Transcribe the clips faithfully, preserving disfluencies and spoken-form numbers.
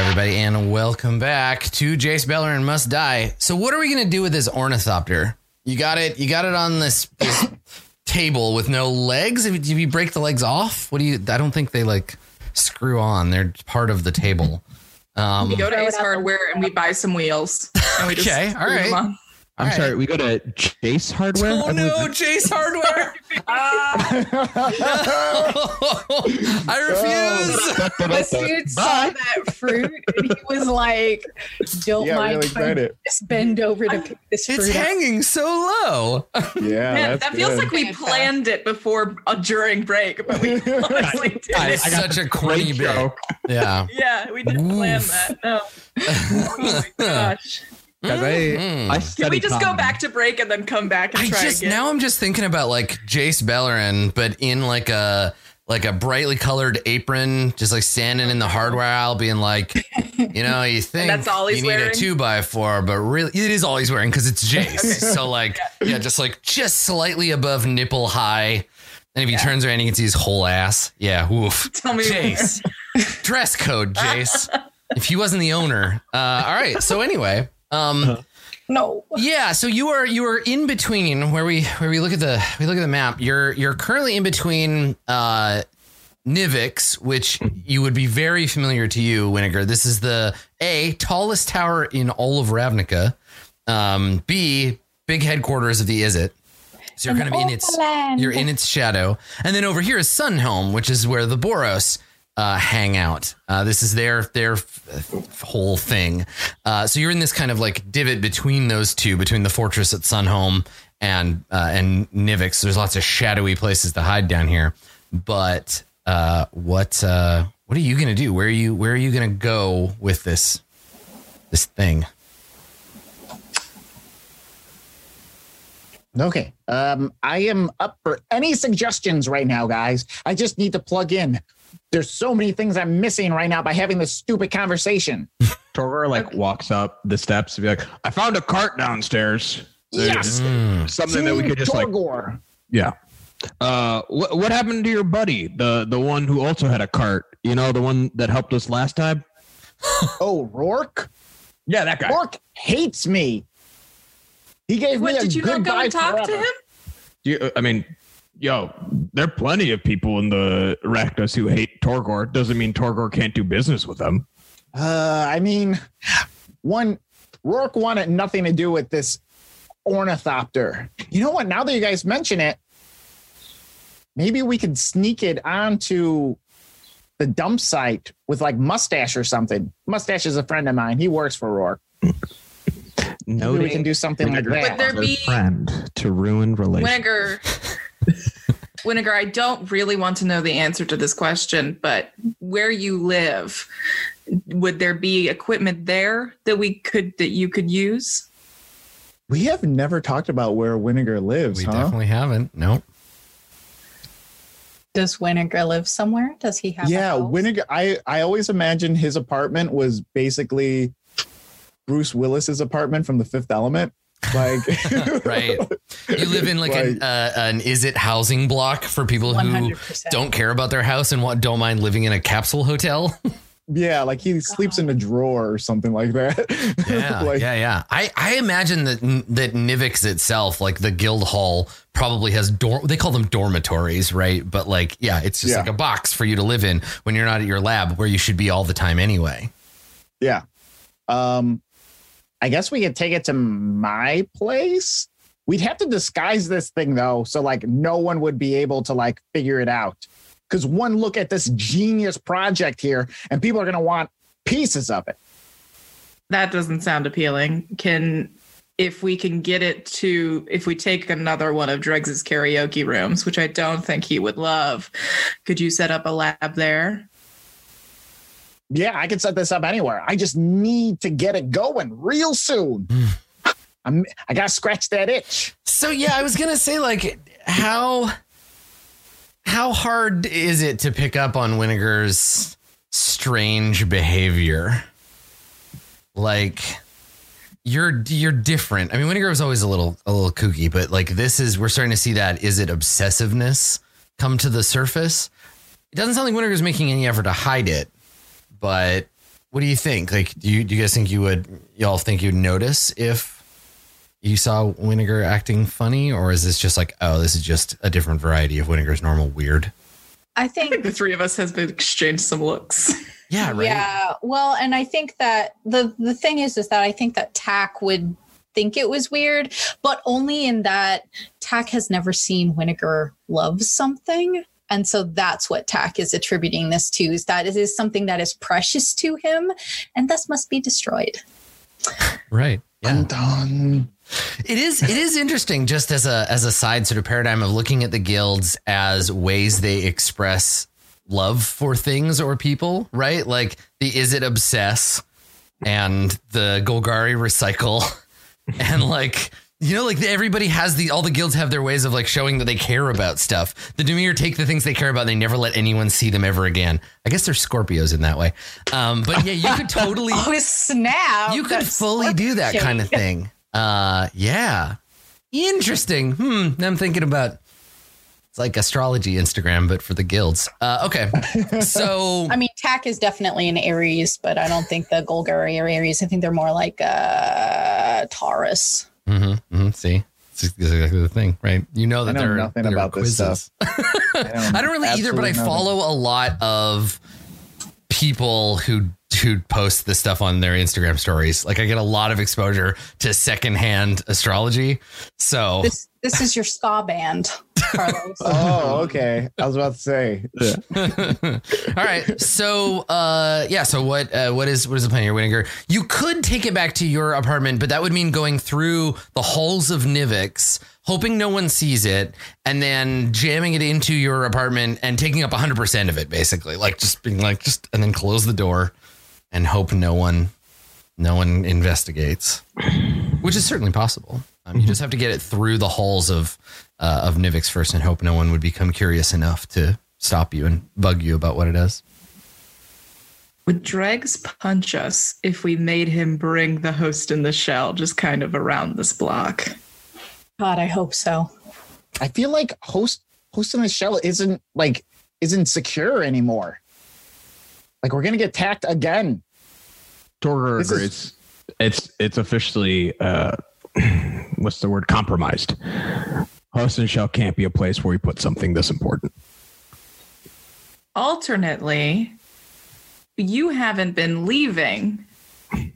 everybody, and welcome back to Jace Beleren Must Die. So what are we going to do with this ornithopter? You got it. You got it on this, this table with no legs. If you break the legs off, what do you, I don't think they like screw on. They're part of the table. Um, we go to Jace Hardware and we buy some wheels. And we just okay. All right. Them I'm right. sorry. We go to Jace Hardware. Oh no, Jace Hardware! Ah. No. I refuse. Oh. This dude saw that fruit and he was like, "Don't yeah, mind if really I just bend over to pick this fruit." It's up. Hanging so low. Yeah, Man, that good. feels like we planned it before uh, during break, but we honestly did. It's such a corny joke. Yeah. Yeah, we didn't Oof. plan that. No. Oh my gosh. Mm-hmm. I, I Can we just comedy. go back to break and then come back and I try just, again? Now I'm just thinking about like Jace Beleren, but in like a like a brightly colored apron, just like standing in the hardware aisle, being like, you know, you think that's all he's you wearing? Need a two by four, but really it is all he's wearing because it's Jace. Okay. So like, yeah. yeah, just like just slightly above nipple high. And if he yeah. turns around, you can see his whole ass. Yeah, oof. Tell me Jace. Dress code, Jace. If he wasn't the owner. Uh, all right. So anyway. Um, uh-huh. no. Yeah. So you are you are in between where we where we look at the we look at the map. You're you're currently in between uh, Nivix, which you would be very familiar to you, Winnegar. This is the A tallest tower in all of Ravnica. Um, B big headquarters of the Izzet. So you're kind of in its you're in its shadow. And then over here is Sunhome, which is where the Boros. Uh, hang out. Uh, this is their their f- f- whole thing. Uh, so you're in this kind of like divot between those two, between the fortress at Sunhome and uh, and Nivix. There's lots of shadowy places to hide down here. But uh, what uh, what are you gonna do? Where are you where are you gonna go with this this thing? Okay, um, I am up for any suggestions right now, guys. I just need to plug in. There's so many things I'm missing right now by having this stupid conversation. Torgor like okay. walks up the steps and be like, I found a cart downstairs. Yes. Mm. Something Team that we could just Torgor. like. Yeah. Uh, wh- what happened to your buddy? The the one who also had a cart, you know, the one that helped us last time. Oh, Rourke. Yeah, that guy. Rourke hates me. He gave what, me a did you not go and talk forever. to him? Do you, I mean, yo, there are plenty of people in the Rakdos who hate Torgor. Doesn't mean Torgor can't do business with them. Uh, I mean, one, Rourke wanted nothing to do with this ornithopter. You know what? Now that you guys mention it, maybe we could sneak it onto the dump site with like Mustache or something. Mustache is a friend of mine. He works for Rourke. No, we can do something Winnegar, like that. Would there be friend to ruin relations? Winnegar. Winnegar, I don't really want to know the answer to this question, but where you live, would there be equipment there that we could that you could use? We have never talked about where Winnegar lives. We huh? definitely haven't. Nope. Does Winnegar live somewhere? Does he have? Yeah, Winnegar. I I always imagined his apartment was basically Bruce Willis's apartment from The Fifth Element. Like right, you live in like, like an uh, an Izzet housing block for people who one hundred percent don't care about their house and want, don't mind living in a capsule hotel. Yeah, like he sleeps oh. in a drawer or something like that. Yeah, like, yeah, yeah. I, I imagine that that Nivix itself, like the guild hall, probably has dorm. They call them dormitories, right? But like, yeah, it's just yeah. like a box for you to live in when you're not at your lab, where you should be all the time anyway. Yeah. Um. I guess we could take it to my place. We'd have to disguise this thing, though, so, like, no one would be able to, like, figure it out. Because one look at this genius project here, and people are going to want pieces of it. That doesn't sound appealing. Can, if we can get it to, if we take another one of Dregs's karaoke rooms, which I don't think he would love, could you set up a lab there? Yeah, I could set this up anywhere. I just need to get it going real soon. I'm, I got to scratch that itch. So, yeah, I was going to say, like, how how hard is it to pick up on Winnegar's strange behavior? Like, you're you're different. I mean, Winnegar was always a little a little kooky, but, like, this is, we're starting to see that Izzet obsessiveness come to the surface. It doesn't sound like Winnegar's making any effort to hide it. But what do you think? Like, do you, do you guys think you would, y'all think you'd notice if you saw Winnegar acting funny, or is this just like, oh, this is just a different variety of Winnegar's normal weird? I think, I think the three of us has been exchanged some looks. Yeah, right. Yeah, well, and I think that the the thing is, is that I think that Tack would think it was weird, but only in that Tack has never seen Winnegar love something. And so that's what Tack is attributing this to, is that it is something that is precious to him and thus must be destroyed. Right. Yeah. Dun, dun. It is it is interesting, just as a as a side sort of paradigm of looking at the guilds as ways they express love for things or people, right? Like the Izzet obsess and the Golgari recycle and like, you know, like the, everybody has the, all the guilds have their ways of like showing that they care about stuff. The Dimir take the things they care about. And they never let anyone see them ever again. I guess they're Scorpios in that way. Um, but yeah, you could totally, oh snap, you could fully do that shit. Kind of thing. Uh, yeah. Interesting. Hmm. Now I'm thinking about, it's like astrology Instagram, but for the guilds. Uh, okay. So, I mean, Tack is definitely an Aries, but I don't think the Golgari are Aries. I think they're more like uh Taurus. Mm-hmm, mm-hmm. See, it's exactly the thing, right? You know that I know there are nothing there about are this stuff. I, I don't really either, but I nothing. follow a lot of people who who post this stuff on their Instagram stories. Like I get a lot of exposure to secondhand astrology. So this this is your ska band, Carlos. Oh, okay. I was about to say. Yeah. All right. So uh, yeah. So what uh, what is what is the plan here, Winnegar? You could take it back to your apartment, but that would mean going through the halls of Nivix, hoping no one sees it, and then jamming it into your apartment and taking up one hundred percent of it, basically. Like just being like just and then close the door. And hope no one, no one investigates, which is certainly possible. Um, you just have to get it through the halls of uh, of Nivix first, and hope no one would become curious enough to stop you and bug you about what it is. Would Dregs punch us if we made him bring the host in the shell just kind of around this block? God, I hope so. I feel like host host in the shell isn't like isn't secure anymore. Like, we're going to get attacked again. Torgor agrees. Is- it's it's officially, uh, what's the word, compromised. Host and shell can't be a place where we put something this important. Alternately, you haven't been leaving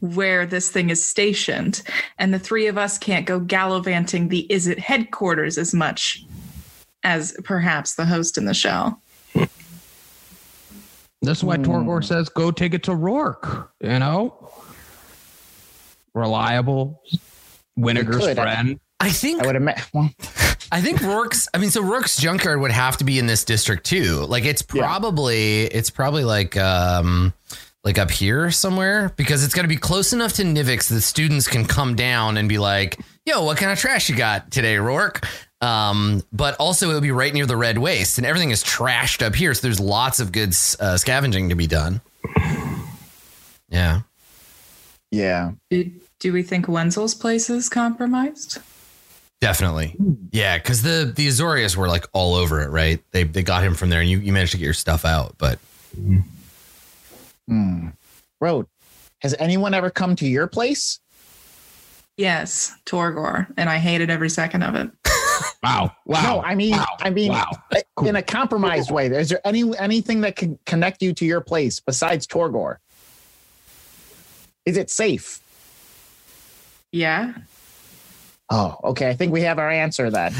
where this thing is stationed, and the three of us can't go gallivanting the Izzet headquarters as much as perhaps the host in the shell. That's why Torgor says, go take it to Rourke, you know? Reliable, Winnegar's friend. I, I think I would admit, well. I think Rourke's, I mean, so Rourke's junkyard would have to be in this district too. Like it's probably, yeah. it's probably like, um, like up here somewhere, because it's got to be close enough to Nivix that students can come down and be like, yo, what kind of trash you got today, Rourke? Um, but also it would be right near the Red Waste, and everything is trashed up here. So there's lots of good uh, scavenging to be done. Yeah. Yeah. Do, do we think Wenzel's place is compromised? Definitely. Yeah. Cause the, the Azorius were like all over it, right? They, they got him from there, and you, you managed to get your stuff out, but. Mm. Rhod, has anyone ever come to your place? Yes. Torgor. And I hated every second of it. Wow. Wow. No, I mean, wow. I mean, wow. Cool. In a compromised way, is there any anything that can connect you to your place besides Torgor? Is it safe? Yeah. Oh, okay. I think we have our answer then.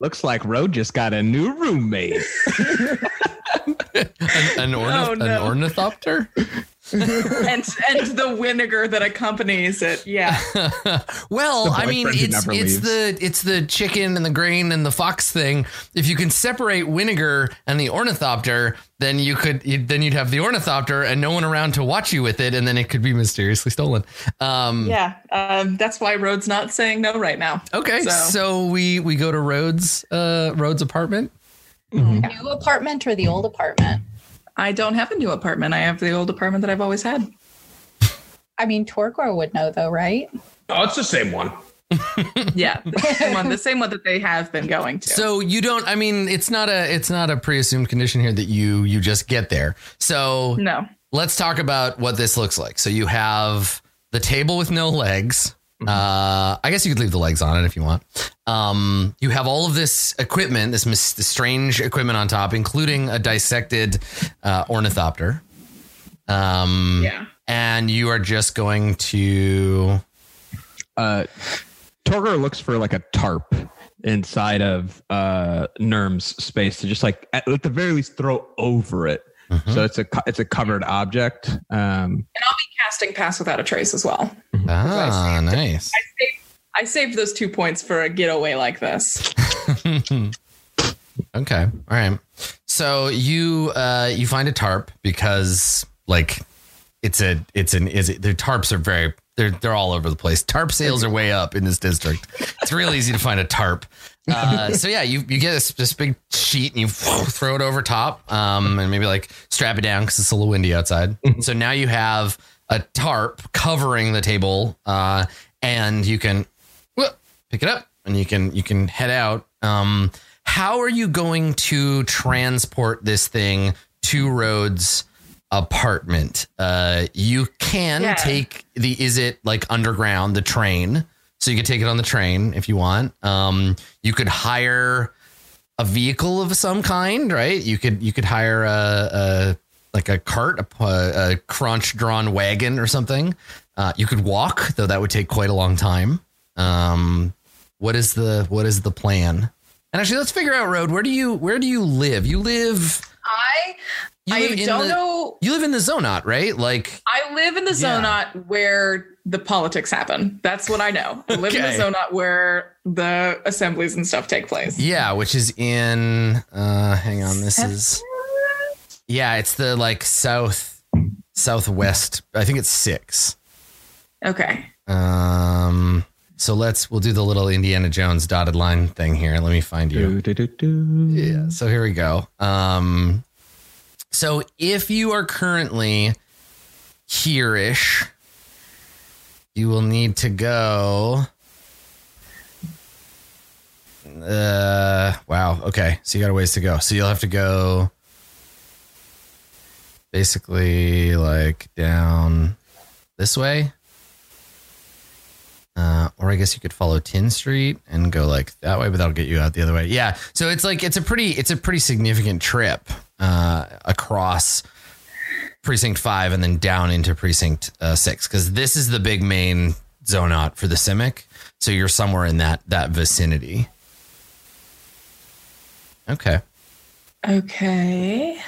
Looks like Rhod just got a new roommate. an, an, ornith- oh, no. an ornithopter? and and the Winnegar that accompanies it, yeah. Well, I mean, it's it's leaves. the it's the chicken and the grain and the fox thing. If you can separate Winnegar and the ornithopter, then you could then you'd have the ornithopter and no one around to watch you with it, and then it could be mysteriously stolen. Um, yeah, um, that's why Rhod's not saying no right now. Okay, so, so we we go to Rhod's uh, Rhod's apartment. Mm-hmm. Yeah. New apartment or the old apartment? I don't have a new apartment. I have the old apartment that I've always had. I mean, Torgor would know, though, right? Oh, it's the same one. Yeah, the same, one, the same one that they have been going to. So you don't, I mean, it's not a, it's not a pre-assumed condition here that you, you just get there. So no. Let's talk about what this looks like. So you have the table with no legs. Mm-hmm. Uh, I guess you could leave the legs on it if you want. Um, you have all of this equipment, this, mis- this strange equipment on top, including a dissected uh, ornithopter. Um, yeah. And you are just going to... Uh, Torgor looks for like a tarp inside of uh, Nurm's space to just like at, at the very least throw over it. Mm-hmm. So it's a it's a covered object. Um, and I'll be casting Pass Without a Trace as well. Ah, I nice. I saved, I saved those two points for a getaway like this. Okay, all right. So you uh, you find a tarp because like it's a it's an is it, their tarps are very. They're they're all over the place. Tarp sales are way up in this district. It's real easy to find a tarp. Uh, so yeah, you you get this, this big sheet and you throw it over top, um, and maybe like strap it down because it's a little windy outside. So now you have a tarp covering the table, uh, and you can whoop, pick it up and you can you can head out. Um, how are you going to transport this thing to Rhodes' apartment? Uh, you can yeah. take the Izzet like underground, the train. So you could take it on the train if you want. Um, you could hire a vehicle of some kind, right? You could you could hire a, a like a cart, a, a crunch drawn wagon or something. Uh, you could walk, though that would take quite a long time. Um, what is the what is the plan? And actually, let's figure out, Rhod, where do you where do you live? You live. I. You I don't the, know. You live in the Zonot, right? Like I live in the yeah. Zonot where the politics happen. That's what I know. I live okay. in the Zonot where the assemblies and stuff take place. Yeah, which is in. Uh, hang on, this is. Yeah, it's the like south southwest. I think it's six. Okay. Um. So let's we'll do the little Indiana Jones dotted line thing here. Let me find you. Do, do, do, do. Yeah. So here we go. Um. So if you are currently here-ish, you will need to go. Uh, wow. Okay. So you got a ways to go. So you'll have to go basically like down this way. Uh, or I guess you could follow tenth street and go like that way, but that'll get you out the other way. Yeah. So it's like, it's a pretty, it's a pretty significant trip, uh, across Precinct Five and then down into Precinct uh, Six. Cause this is the big main zone out for the Simic. So you're somewhere in that, that vicinity. Okay. Okay.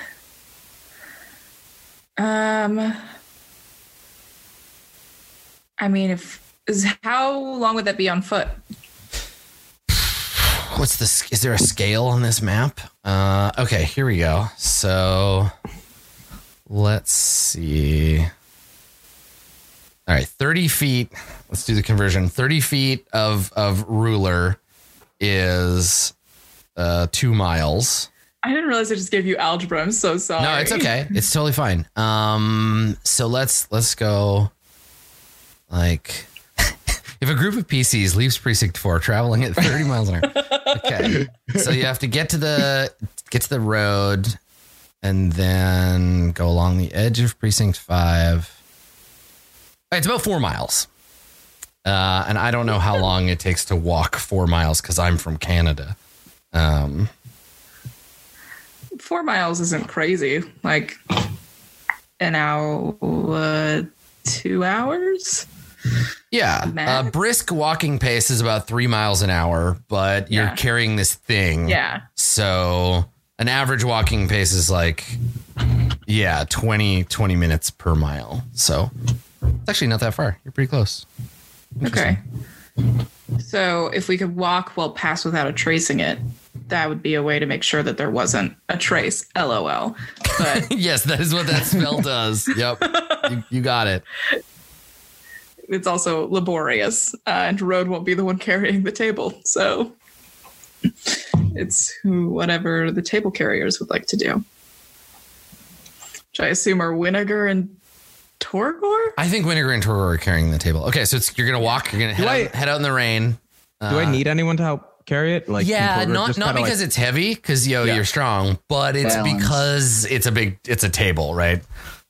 Um, I mean, if, how long would that be on foot? What's the? Is there a scale on this map? Uh, okay, here we go. So let's see. All right, thirty feet. Let's do the conversion. thirty feet of, of ruler is uh, two miles. I didn't realize I just gave you algebra. I'm so sorry. No, it's okay. It's totally fine. Um, so let's let's go like... If a group of P Cs leaves Precinct Four traveling at thirty miles an hour, okay. So you have to get to the get to the road, and then go along the edge of Precinct Five. It's about four miles, uh, and I don't know how long it takes to walk four miles because I'm from Canada. Um, four miles isn't crazy, like an hour, uh, two hours. Yeah, uh, brisk walking pace is about three miles an hour, but you're yeah. carrying this thing. Yeah. So an average walking pace is like, yeah, twenty, twenty minutes per mile. So it's actually not that far. You're pretty close. Okay. So if we could walk while Pass Without a Tracing it, that would be a way to make sure that there wasn't a trace. L O L. But yes, that is what that spell does. Yep. You, you got it. It's also laborious, uh, and Rhod won't be the one carrying the table. So it's who, whatever the table carriers would like to do. Which I assume are Winnegar and Torgor? I think Winnegar and Torgor are carrying the table. Okay, so it's, you're going to walk. You're going to head, I, out, head out in the rain. Uh, do I need anyone to help carry it? Like, yeah, not not because like, it's heavy, because yo, yeah. you're strong, but it's balance. Because it's a big, it's a table, right?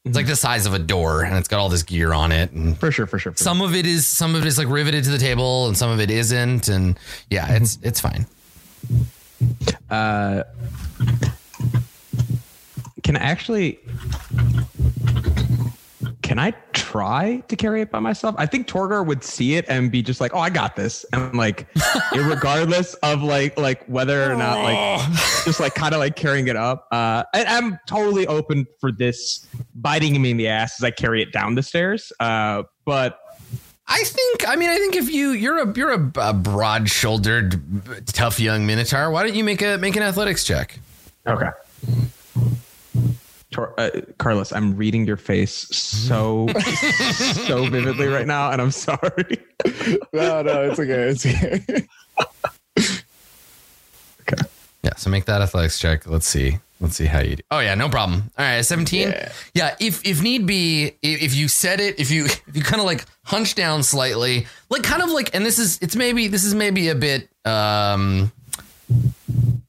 It's like the size of a door and it's got all this gear on it. And for sure, for sure. For some sure. of it is some of it is like riveted to the table and some of it isn't. And yeah, mm-hmm. it's it's fine. Uh, can I actually can I try to carry it by myself? I think Torgor would see it and be just like, oh, I got this. And I'm like, regardless of like like whether or not, like just like kind of like carrying it up. Uh, I, I'm totally open for this biting me in the ass as I carry it down the stairs. Uh, but I think I mean, I think if you you're a you're a, a broad shouldered, tough young Minotaur, why don't you make a make an athletics check? OK. Uh, Carlos, I'm reading your face so so vividly right now, and I'm sorry. No, no, it's okay. It's okay. Okay. Yeah, so make that athletics check. Let's see. Let's see how you do. Oh yeah, no problem. All right, seventeen. Yeah. yeah if if need be, if you set it, if you if you kind of like hunch down slightly, like kind of like, and this is it's maybe this is maybe a bit. Um,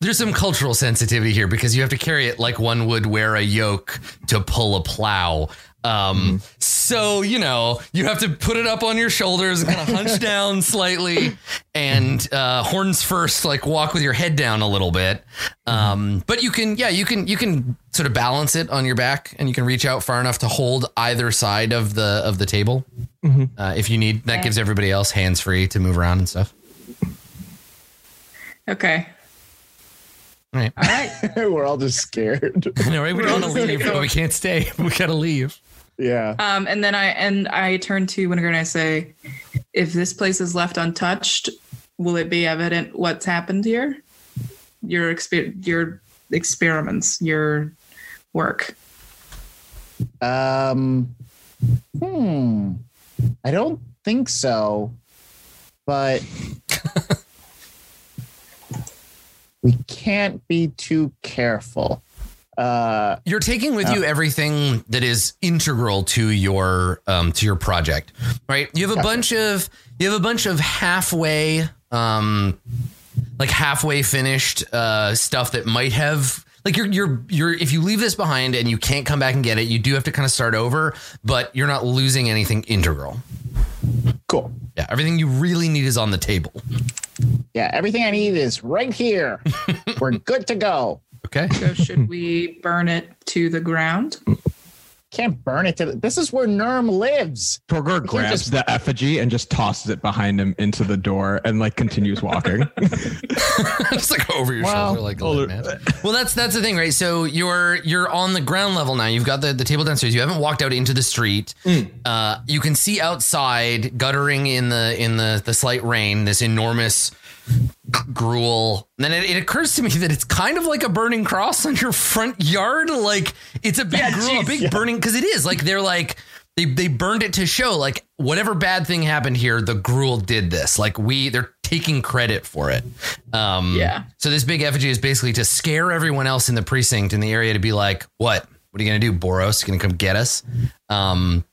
There's some cultural sensitivity here because you have to carry it like one would wear a yoke to pull a plow. Um, mm. So, you know, you have to put it up on your shoulders and kind of hunch down slightly and uh, horns first, like walk with your head down a little bit. Um, but you can, yeah, you can you can sort of balance it on your back and you can reach out far enough to hold either side of the of the table mm-hmm. uh, if you need. That gives everybody else hands free to move around and stuff. Okay. All right. All right. We're all just scared. I know, right? We don't want to leave, but we can't stay. We gotta leave. Yeah. Um, and then I and I turn to Winnegar and I say, if this place is left untouched, will it be evident what's happened here? Your exper- your experiments, your work. Um Hmm. I don't think so. But we can't be too careful. Uh, You're taking with uh, you everything that is integral to your um, to your project, right? You have a bunch of you have a bunch of halfway, um, like halfway finished uh, stuff that might have. Like you're, you're, you're, if you leave this behind and you can't come back and get it, you do have to kind of start over, but you're not losing anything integral. Cool. Yeah. Everything you really need is on the table. Yeah. Everything I need is right here. We're good to go. Okay. So should we burn it to the ground? Can't burn it to the, this is where Nurm lives. Torgor grabs just, the effigy and just tosses it behind him into the door and like continues walking. It's like over your wow. shoulder, like older, man. Well, that's that's the thing, right? So you're you're on the ground level now. You've got the, the table downstairs. You haven't walked out into the street. Mm. Uh, you can see outside, guttering in the in the the slight rain, this enormous Gruul. Then it, it occurs to me that it's kind of like a burning cross on your front yard. Like it's a big, yeah, gruel, geez, a big yeah. burning, because it is like they're like they they burned it to show like whatever bad thing happened here, the Gruul did this. Like we they're taking credit for it. Um, yeah. So this big effigy is basically to scare everyone else in the precinct in the area to be like, what? What are you gonna do? Boros gonna come get us? Um,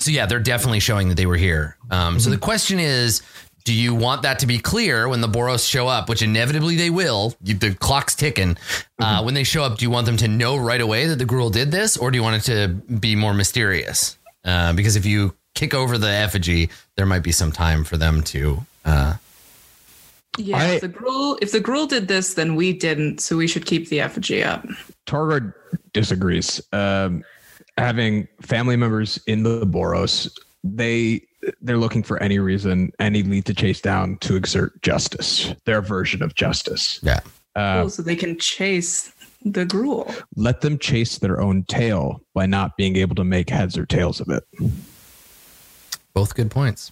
so yeah, they're definitely showing that they were here. Um, mm-hmm. So the question is, do you want that to be clear when the Boros show up, which inevitably they will? You, the clock's ticking. Mm-hmm. Uh, when they show up, do you want them to know right away that the Gruul did this, or do you want it to be more mysterious? Uh, because if you kick over the effigy, there might be some time for them to. Uh, yeah, I, if the Gruul, if the Gruul did this, then we didn't, so we should keep the effigy up. Torgor disagrees. Um, having family members in the Boros, they. They're looking for any reason, any lead to chase down to exert justice, their version of justice. Yeah. Uh, oh, so they can chase the Gruul. Let them chase their own tail by not being able to make heads or tails of it. Both good points.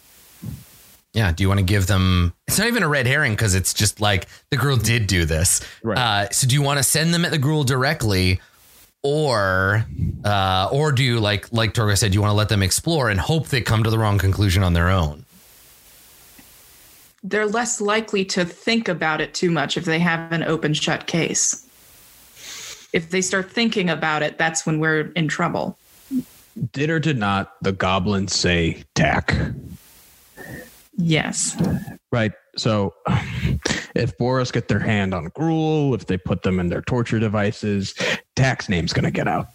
Yeah. Do you want to give them? It's not even a red herring because it's just like the Gruul did do this. Right. Uh, so do you want to send them at the Gruul directly? Or, uh, or do you like, like Torgor said, you want to let them explore and hope they come to the wrong conclusion on their own? They're less likely to think about it too much if they have an open shut case. If they start thinking about it, that's when we're in trouble. Did or did not the goblins say Tack? Yes. Right. So if Boros get their hand on Gruul, if they put them in their torture devices, Tack's name's going to get out.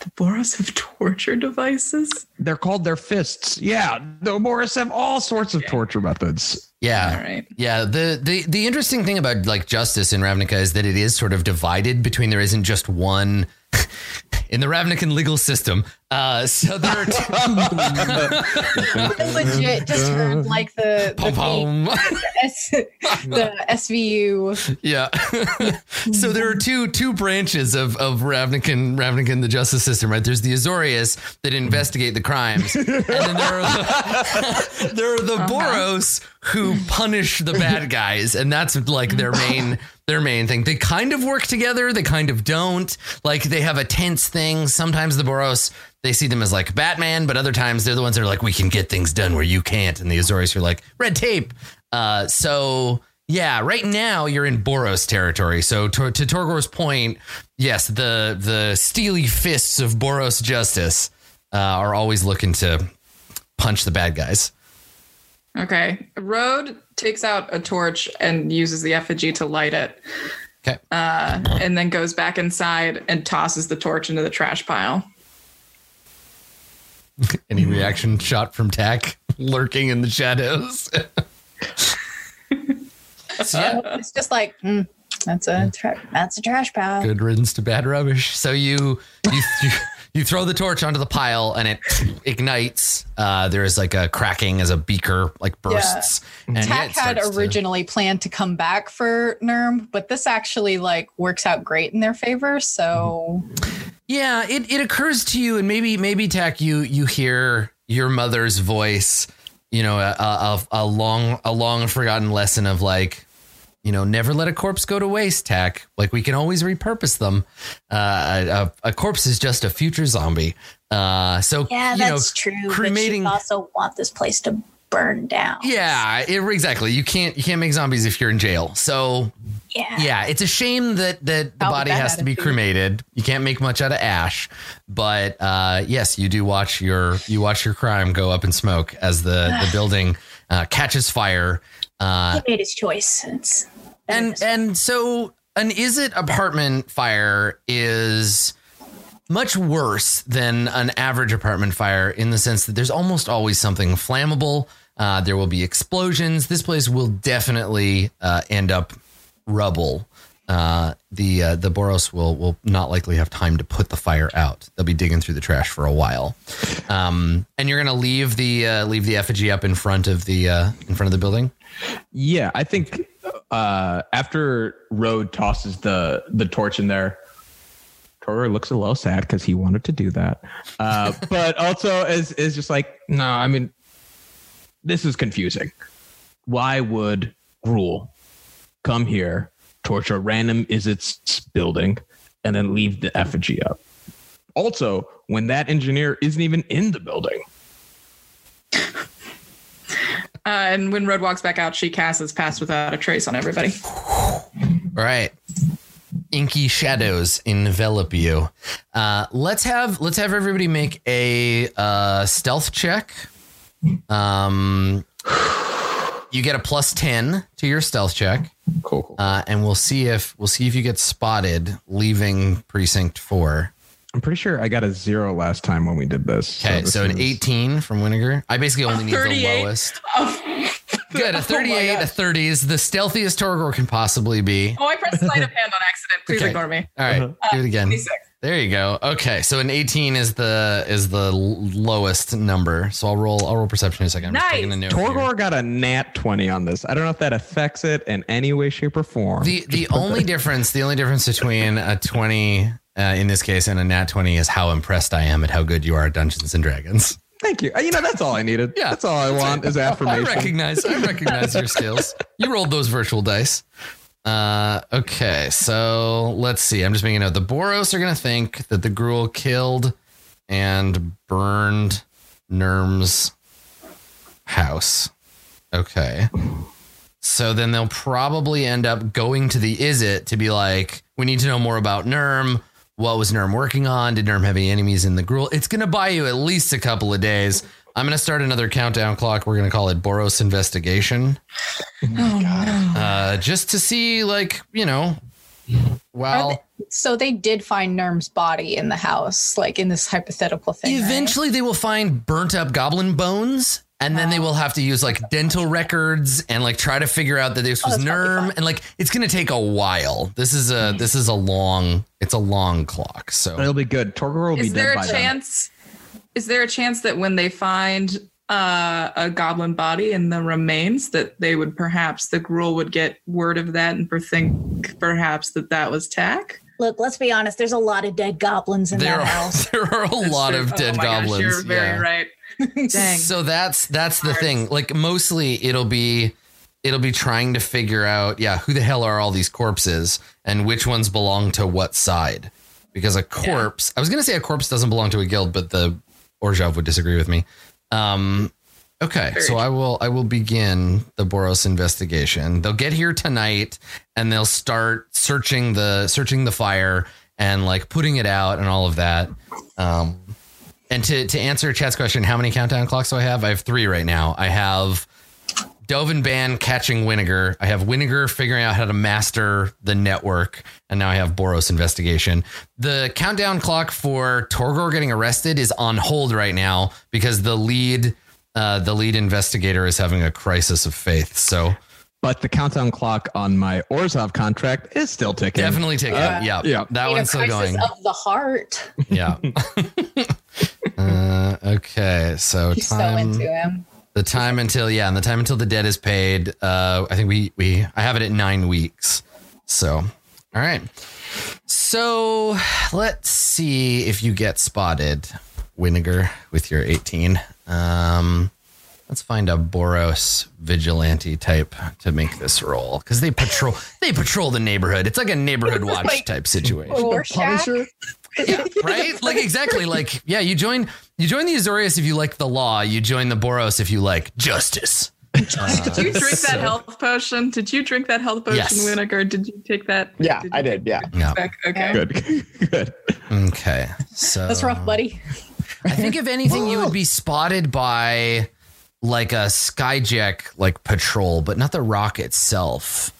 The Boros have torture devices? They're called their fists. Yeah. The Boros have all sorts of yeah. torture methods. Yeah. All right. Yeah. The, the the interesting thing about like justice in Ravnica is that it is sort of divided between, there isn't just one in the Ravnican legal system. Uh, so there are two. I legit just heard like the the, pom, pom. S, the S V U. Yeah. So there are two two branches of of Ravnican Ravnican the justice system, right? There's the Azorius that investigate the crimes, and then there are the, there are the uh-huh. Boros who punish the bad guys, and that's like their main their main thing. They kind of work together. They kind of don't. Like they have a tense thing. Sometimes the Boros, they see them as like Batman, but other times they're the ones that are like, we can get things done where you can't. And the Azorius are like, red tape. Uh, so, yeah, right now you're in Boros territory. So to, to Torgor's point, yes, the the steely fists of Boros justice uh, are always looking to punch the bad guys. Okay. Rhod takes out a torch and uses the effigy to light it. Okay. Uh, and then goes back inside and tosses the torch into the trash pile. Any reaction shot from Tack lurking in the shadows? So, yeah. It's just like, mm, that's a tra- that's a trash pile. Good riddance to bad rubbish. So you you you, you throw the torch onto the pile and it ignites. Uh, there is like a cracking as a beaker like bursts. Yeah. And Tack had originally to... planned to come back for Nurm, but this actually like works out great in their favor. So. Mm-hmm. Yeah, it, it occurs to you, and maybe maybe Tack, you you hear your mother's voice, you know, a, a a long a long forgotten lesson of like, you know, never let a corpse go to waste, Tack. Like we can always repurpose them. Uh, a, a corpse is just a future zombie. Uh, so yeah, you that's know, true. Cremating, but you also want this place to burn down. Yeah, it, exactly. You can't you can't make zombies if you're in jail. So. Yeah. yeah, it's a shame that, that the I'll body has to be cremated. You can't make much out of ash, but uh, yes, you do watch your you watch your crime go up in smoke as the, the building uh, catches fire. Uh, he made his choice. It's, and it's- and so an Izzet apartment fire is much worse than an average apartment fire in the sense that there's almost always something flammable. Uh, there will be explosions. This place will definitely uh, end up rubble. Uh, the uh, the Boros will will not likely have time to put the fire out. They'll be digging through the trash for a while, um, and you're gonna leave the uh, leave the effigy up in front of the uh, in front of the building. Yeah, I think uh, after Rhod tosses the the torch in there, Torgor looks a little sad because he wanted to do that, uh, but also is is just like, no, I mean, this is confusing. Why would Gruul come here, torture random is its building, and then leave the effigy up? Also, when that engineer isn't even in the building. Uh, and when Rhod walks back out, she casts Pass Without a Trace on everybody. All right. Inky shadows envelop you. Uh, let's have let's have everybody make a uh, stealth check. Um. You get a plus ten to your stealth check. Cool. cool. Uh, and we'll see if we'll see if you get spotted leaving Precinct Four. I'm pretty sure I got a zero last time when we did this. Okay, so, so an is... eighteen from Winnegar. I basically only need the lowest. Oh. Good, a thirty-eight, oh a thirty is the stealthiest Torgor can possibly be. Oh, I pressed sleight of hand on accident. Please okay. ignore me. All right, uh-huh. do it again. twenty-six. There you go. Okay, so an eighteen is the is the lowest number. So I'll roll I'll roll perception in a second. I'm nice. Just taking a note Torgor here. Got a nat twenty on this. I don't know if that affects it in any way, shape, or form. The the only difference the only difference between a twenty uh, in this case and a nat twenty is how impressed I am at how good you are at Dungeons and Dragons. Thank you. You know, that's all I needed. Yeah, that's all I want is affirmation. I recognize I recognize your skills. You rolled those virtual dice. Uh, okay, so let's see. I'm just making a note. The Boros are going to think that the Gruul killed and burned Nurm's house. Okay. So then they'll probably end up going to the Izzet to be like, we need to know more about Nurm. What was Nurm working on? Did Nurm have any enemies in the Gruul? It's going to buy you at least a couple of days. I'm going to start another countdown clock. We're going to call it Boros Investigation. Oh, my God. No. Uh, just to see, like, you know, well. They, so they did find Nurm's body in the house, like in this hypothetical thing. Eventually, right? They will find burnt up goblin bones. And then wow. they will have to use like dental records and like try to figure out that this oh, was Nurm, and like it's going to take a while. This is a mm. this is a long it's a long clock. So but it'll be good. Torgor will is be dead by then. Is there a chance? Is there a chance that when they find uh, a goblin body and the remains that they would perhaps the Gruul would get word of that and think perhaps that that was Tack? Look, let's be honest. There's a lot of dead goblins in there that are, house. There are a that's lot true. of dead oh my goblins. Gosh, you're very yeah. right. Dang. So that's that's the thing. Like mostly it'll be it'll be trying to figure out, yeah, who the hell are all these corpses and which ones belong to what side? Because a corpse, yeah. I was going to say a corpse doesn't belong to a guild, but the Orzhov would disagree with me. Um, okay, Very so I will I will begin the Boros investigation. They'll get here tonight and they'll start searching the searching the fire and like putting it out and all of that. Um And to, to answer Chad's question, how many countdown clocks do I have? I have three right now. I have Dovin Ban catching Winnegar. I have Winnegar figuring out how to master the network. And now I have Boros investigation. The countdown clock for Torgor getting arrested is on hold right now because the lead uh, the lead investigator is having a crisis of faith. So, but the countdown clock on my Orzhov contract is still ticking. Definitely ticking. Uh, yeah. yeah. That Need one's still going. Of the heart. Yeah. Uh, okay, so He's time, so into him. the time until yeah, and the time until the debt is paid. Uh, I think we we I have it at nine weeks. So, all right. So let's see if you get spotted, Winnegar, with your eighteen. Um, let's find a Boros vigilante type to make this roll because they patrol they patrol the neighborhood. It's like a neighborhood watch like, type situation. Punisher. Yeah, right? Like exactly. Like yeah, you join you join the Azorius if you like the law. You join the Boros if you like justice. Uh, did you drink so. that health potion? Did you drink that health potion, yes. Winnegar? Did you take that? Yeah, did I did. Yeah. No. Okay. Good. Good. Okay. So that's rough, buddy. I think if anything, Whoa. you would be spotted by like a skyjack like patrol, but not the rock itself.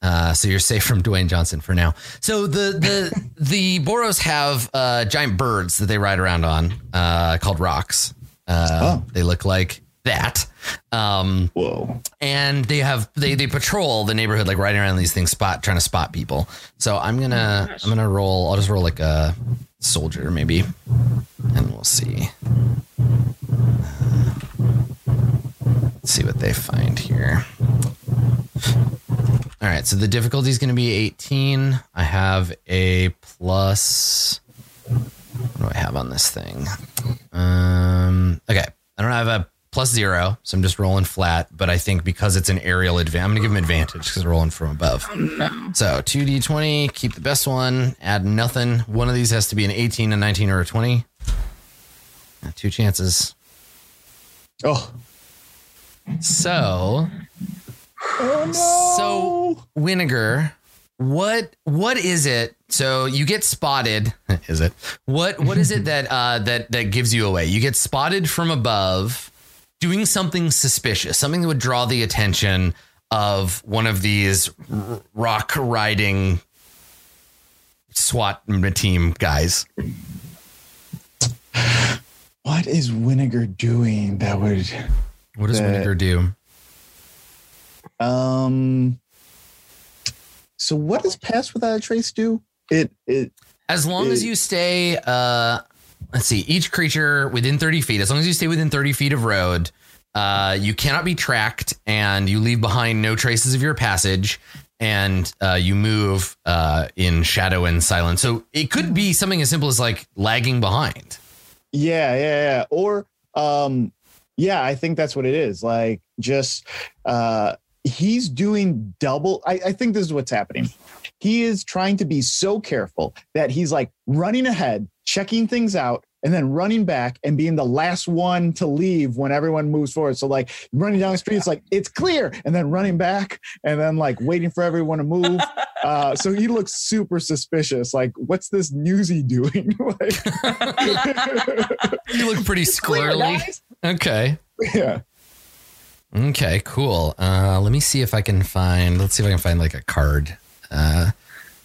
Uh, so you're safe from Dwayne Johnson for now. So the the the Boros have uh, giant birds that they ride around on uh, called rocks. Uh, oh. They look like that. Um, Whoa! And they have they they patrol the neighborhood like riding around these things, spot trying to spot people. So I'm gonna oh I'm gonna roll. I'll just roll like a soldier maybe, and we'll see. Let's see what they find here. All right, so the difficulty is going to be eighteen. I have a plus. What do I have on this thing? Um, okay, I don't have a plus zero, so I'm just rolling flat. But I think because it's an aerial advantage, I'm going to give him advantage because I'm rolling from above. Oh, no. So two d twenty, keep the best one, add nothing. One of these has to be an eighteen, a nineteen, or a twenty. Got two chances. Oh. So... Oh, no. So Winnegar, what what is it? So you get spotted. Is it what what is it that uh, that that gives you away? You get spotted from above doing something suspicious, something that would draw the attention of one of these r- rock riding SWAT team guys. What is Winnegar doing? That would. What does that... Winnegar do? Um. So, what does Pass Without a Trace do? It it as long it, as you stay. Uh, let's see. Each creature within thirty feet. As long as you stay within thirty feet of Rhod, uh, you cannot be tracked, and you leave behind no traces of your passage, and uh, you move uh, in shadow and silence. So it could be something as simple as like lagging behind. Yeah, yeah, yeah. Or um, yeah, I think that's what it is. Like just uh. He's doing double. I, I think this is what's happening. He is trying to be so careful that he's like running ahead, checking things out, and then running back and being the last one to leave when everyone moves forward. So like running down the street, it's like, it's clear. And then running back and then like waiting for everyone to move. Uh, so he looks super suspicious. Like, what's this newsie doing? Like, you look pretty squirrely. Okay. Yeah. Okay, cool. Uh, let me see if I can find, let's see if I can find like a card uh,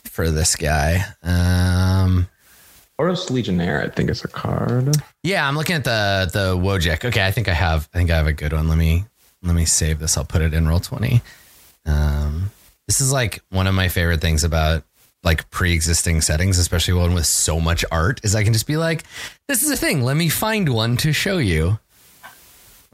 for this guy. Um, Boros Legionnaire, I think it's a card. Yeah, I'm looking at the the Wojek. Okay, I think I have I think I have a good one. Let me let me save this. I'll put it in roll twenty. Um, this is like one of my favorite things about like pre-existing settings, especially one with so much art, is I can just be like, this is a thing. Let me find one to show you.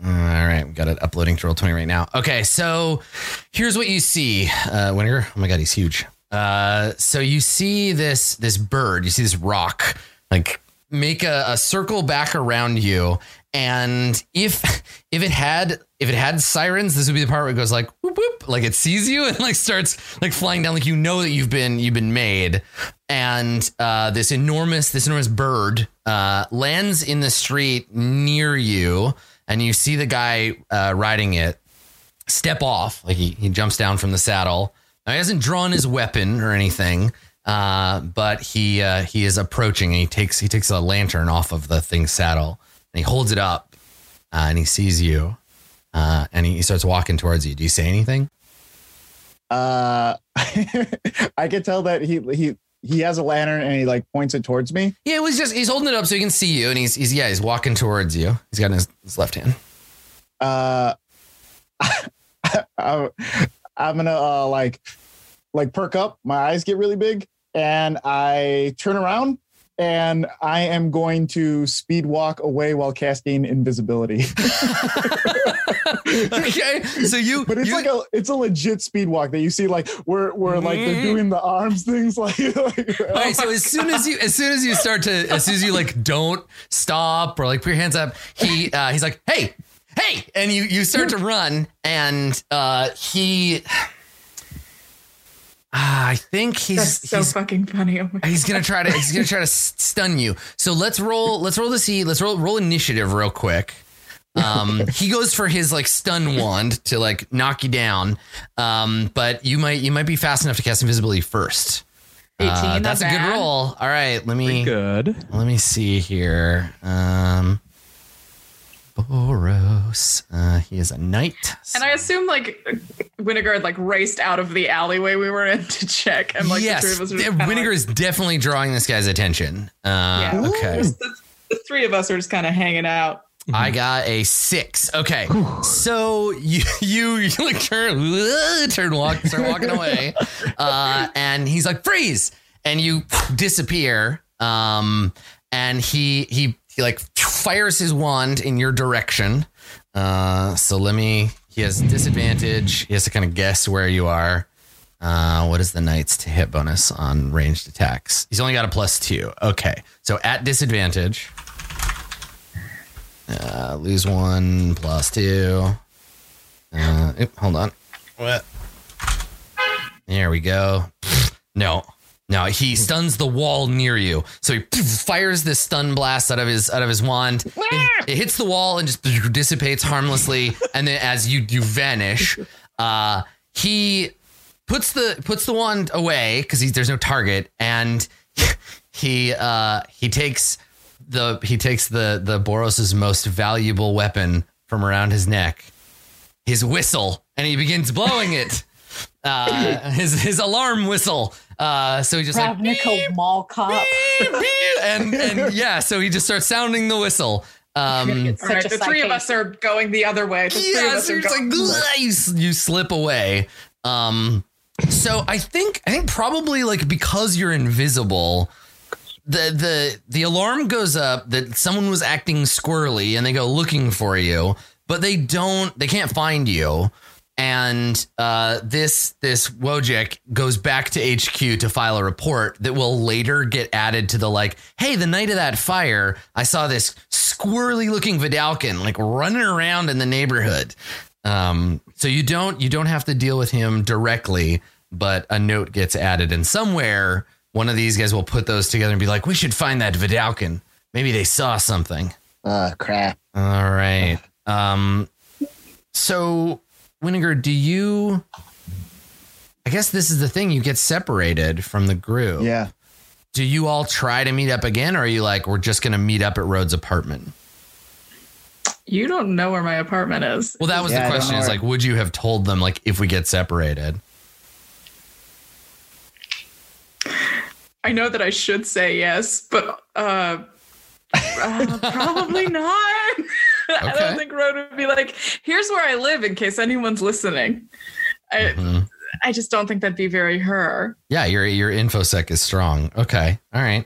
All right, we've got it uploading to roll twenty right now. Okay, so here's what you see. Uh, Winnegar, oh my God, he's huge. Uh, so you see this, this bird, you see this rock, like make a, a circle back around you. And if, if it had, if it had sirens, this would be the part where it goes like, whoop, whoop, like it sees you and like starts like flying down. Like, you know that you've been, you've been made. And, uh, this enormous, this enormous bird, uh, lands in the street near you, and you see the guy, uh, riding it step off. Like he, he jumps down from the saddle. Now, he hasn't drawn his weapon or anything, uh, but he uh, he is approaching, and he takes he takes a lantern off of the thing's saddle, and he holds it up, uh, and he sees you, uh, and he, he starts walking towards you. Do you say anything? Uh, I could tell that he he he has a lantern and he like points it towards me. Yeah, it was just he's holding it up so he can see you, and he's he's yeah he's walking towards you. He's got in his, his left hand. Uh, I, I'm gonna uh, like. like perk up, my eyes get really big, and I turn around and I am going to speed walk away while casting invisibility. Okay. So you, but it's you, like a, it's a legit speed walk that you see. Like we're, we're mm-hmm. like, they're doing the arms things. Like, like all right. Oh, so as God. soon as you, as soon as you start to, as soon as you like, don't stop or like put your hands up, he, uh, he's like, Hey, Hey. And you, you start to run, and uh, he, Ah, I think he's That's so he's, fucking funny. Oh he's gonna try to he's gonna try to stun you. So let's roll let's roll to see let's roll roll initiative real quick. Um, he goes for his like stun wand to like knock you down. Um, but you might you might be fast enough to cast invisibility first. Uh, that's a good roll. All right, let me Pretty good. Let me see here. Um, Boros. Uh, he is a knight. So. And I assume like Winnegar like raced out of the alleyway we were in to check. And like, yes, the three of us were just Winnegar like, is definitely drawing this guy's attention. Uh, yeah. Okay. The, the three of us are just kind of hanging out. I got a six. Okay. So you, you, you like turn, turn, walk, start walking away. Uh, and he's like, freeze. And you disappear. Um, and he, he, He like fires his wand in your direction. Uh, so let me, he has disadvantage. He has to kind of guess where you are. Uh, what is the knight's to hit bonus on ranged attacks? He's only got a plus two. Okay. So at disadvantage, uh, lose one plus two. Uh, oop, hold on. What? There we go. No. No, he stuns the wall near you. So he fires this stun blast out of his out of his wand. It, it hits the wall and just dissipates harmlessly. And then as you, you vanish, uh, he puts the puts the wand away because there's no target. And he uh, he takes the he takes the the Boros's most valuable weapon from around his neck, his whistle, and he begins blowing it. Uh, his his alarm whistle. Uh, so he just Ravnica like beep, mall cop, beep, beep, and, and yeah, so he just starts sounding the whistle. Um, right, the psychic. Three of us are going the other way. The yeah, so it's like you, you slip away. Um, so I think I think probably like because you're invisible, the the the alarm goes up that someone was acting squirrely, and they go looking for you, but they don't. They can't find you. And uh, this this Wojek goes back to H Q to file a report that will later get added to the like, hey, the night of that fire, I saw this squirrely looking Vedalken like running around in the neighborhood. Um, so you don't you don't have to deal with him directly, but a note gets added, and somewhere one of these guys will put those together and be like, we should find that Vedalken. Maybe they saw something. Oh, crap. All right. Um, so, Winnegar, do you... I guess this is the thing. You get separated from the group. Yeah. Do you all try to meet up again, or are you like, we're just going to meet up at Rhod's apartment? You don't know where my apartment is. Well, that was yeah, the question. Is like, would you have told them, like, if we get separated? I know that I should say yes, but uh, uh, probably not. Okay. I don't think Rhod would be like, here's where I live in case anyone's listening. I, mm-hmm. I just don't think that'd be very her. Yeah, your your infosec is strong. Okay, all right.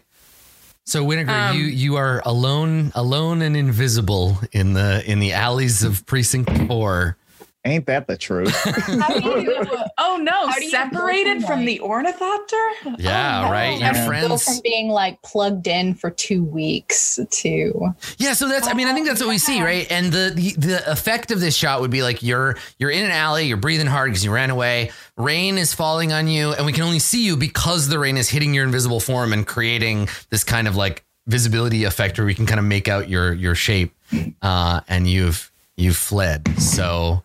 So Winnegar, um, you you are alone, alone and invisible in the in the alleys of Precinct Four. Ain't that the truth? How do you, oh no, how do you separated from, from the ornithopter? Yeah, oh, right. Your yeah. friends go from being like plugged in for two weeks to yeah. So that's I mean I think that's what we see, right? And the the, the effect of this shot would be like you're you're in an alley, you're breathing hard because you ran away. Rain is falling on you, and we can only see you because the rain is hitting your invisible form and creating this kind of like visibility effect where we can kind of make out your your shape. Uh, and you've you've fled. So.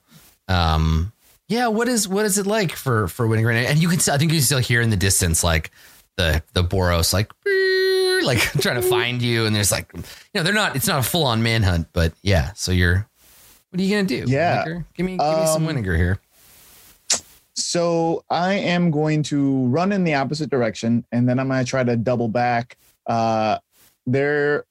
Um. Yeah. What is what is it like for for Winnegar? And you can I think you can still hear in the distance like the the Boros like like trying to find you, and there's like you know they're not it's not a full on manhunt, but yeah. So you're what are you gonna do? Yeah. Winnegar? Give me give um, me some Winnegar here. So I am going to run in the opposite direction, and then I'm gonna try to double back. Uh, they're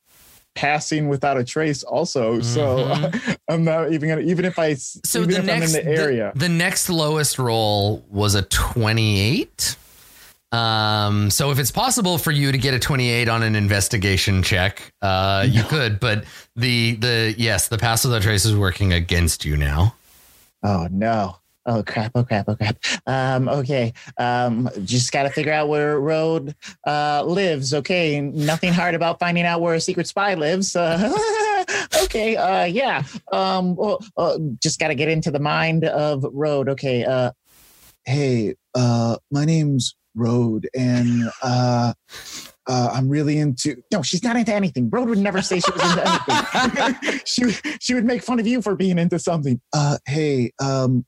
passing without a trace also. Mm-hmm. So I'm not even going to, even if I, so even the if next, I'm in the area, the, the next lowest roll was a twenty-eight. Um, so if it's possible for you to get a twenty-eight on an investigation check, uh, no. you could, but the, the, yes, the pass without trace is working against you now. Oh no. Oh crap. Oh crap. Oh crap. Um, okay. Um, just got to figure out where Rhod uh, lives. Okay. Nothing hard about finding out where a secret spy lives. Uh, okay. Uh, yeah. Um, well, uh, just got to get into the mind of Rhod. Okay. Uh, hey, uh, my name's Rhod and, uh, Uh, I'm really into... No, she's not into anything. Rhod would never say she was into anything. she she would make fun of you for being into something. Uh, hey, um...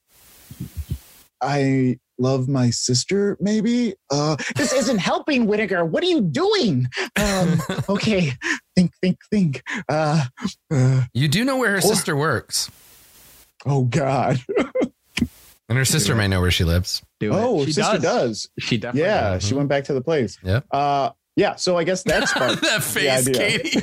I love my sister, maybe? Uh, this isn't helping, Winnegar. What are you doing? Um, okay, think, think, think. Uh, uh, you do know where her or, sister works. Oh, God. And her sister might know where she lives. Do oh, her sister does. does. She definitely Yeah, does. She went back to the place. Yeah, uh, yeah so I guess that's part of that face, Katie.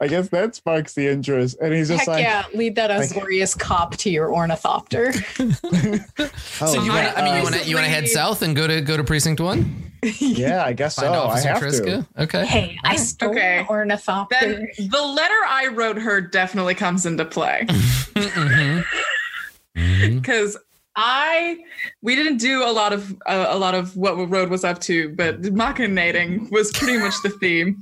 I guess that sparks the interest. And he's just Heck like, yeah, lead that Azorius like, cop to your ornithopter. oh, so you want to, I mean, uh, you want to, you want to head south and go to, go to Precinct One? Yeah, I guess Find so. I have Triska. to. Okay. Hey, I stole okay. an ornithopter. Then the letter I wrote her definitely comes into play. mm-hmm. Because I, we didn't do a lot of uh, a lot of what Rhod was up to, but machinating was pretty much the theme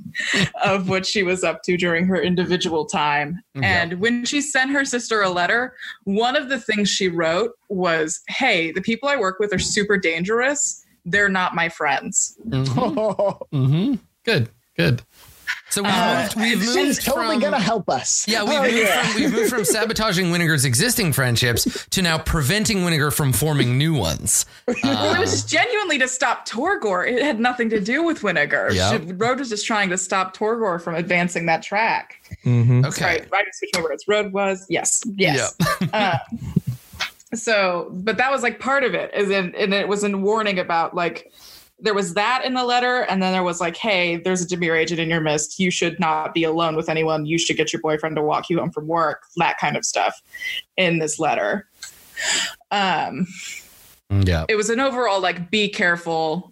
of what she was up to during her individual time. Yeah. And when she sent her sister a letter, one of the things she wrote was, "Hey, the people I work with are super dangerous. They're not my friends." Mm-hmm. mm-hmm. Good, good. So we've uh, moved, we've moved she's from, totally going to help us. Yeah, we've, oh, moved yeah. From, we've moved from sabotaging Winnegar's existing friendships to now preventing Winnegar from forming new ones. Uh, well, it was genuinely to stop Torgor. It had nothing to do with Winnegar. Yep. She, Rhod was just trying to stop Torgor from advancing that track. Mm-hmm. Okay. Sorry, I just switched over. It's Rhod was. Yes. Yes. Yep. uh, so, but that was like part of it. Is in, and it was a warning about like, there was that in the letter, and then there was like, hey, there's a Dimir agent in your midst. You should not be alone with anyone. You should get your boyfriend to walk you home from work, that kind of stuff in this letter. Um, yeah. It was an overall, like, be careful.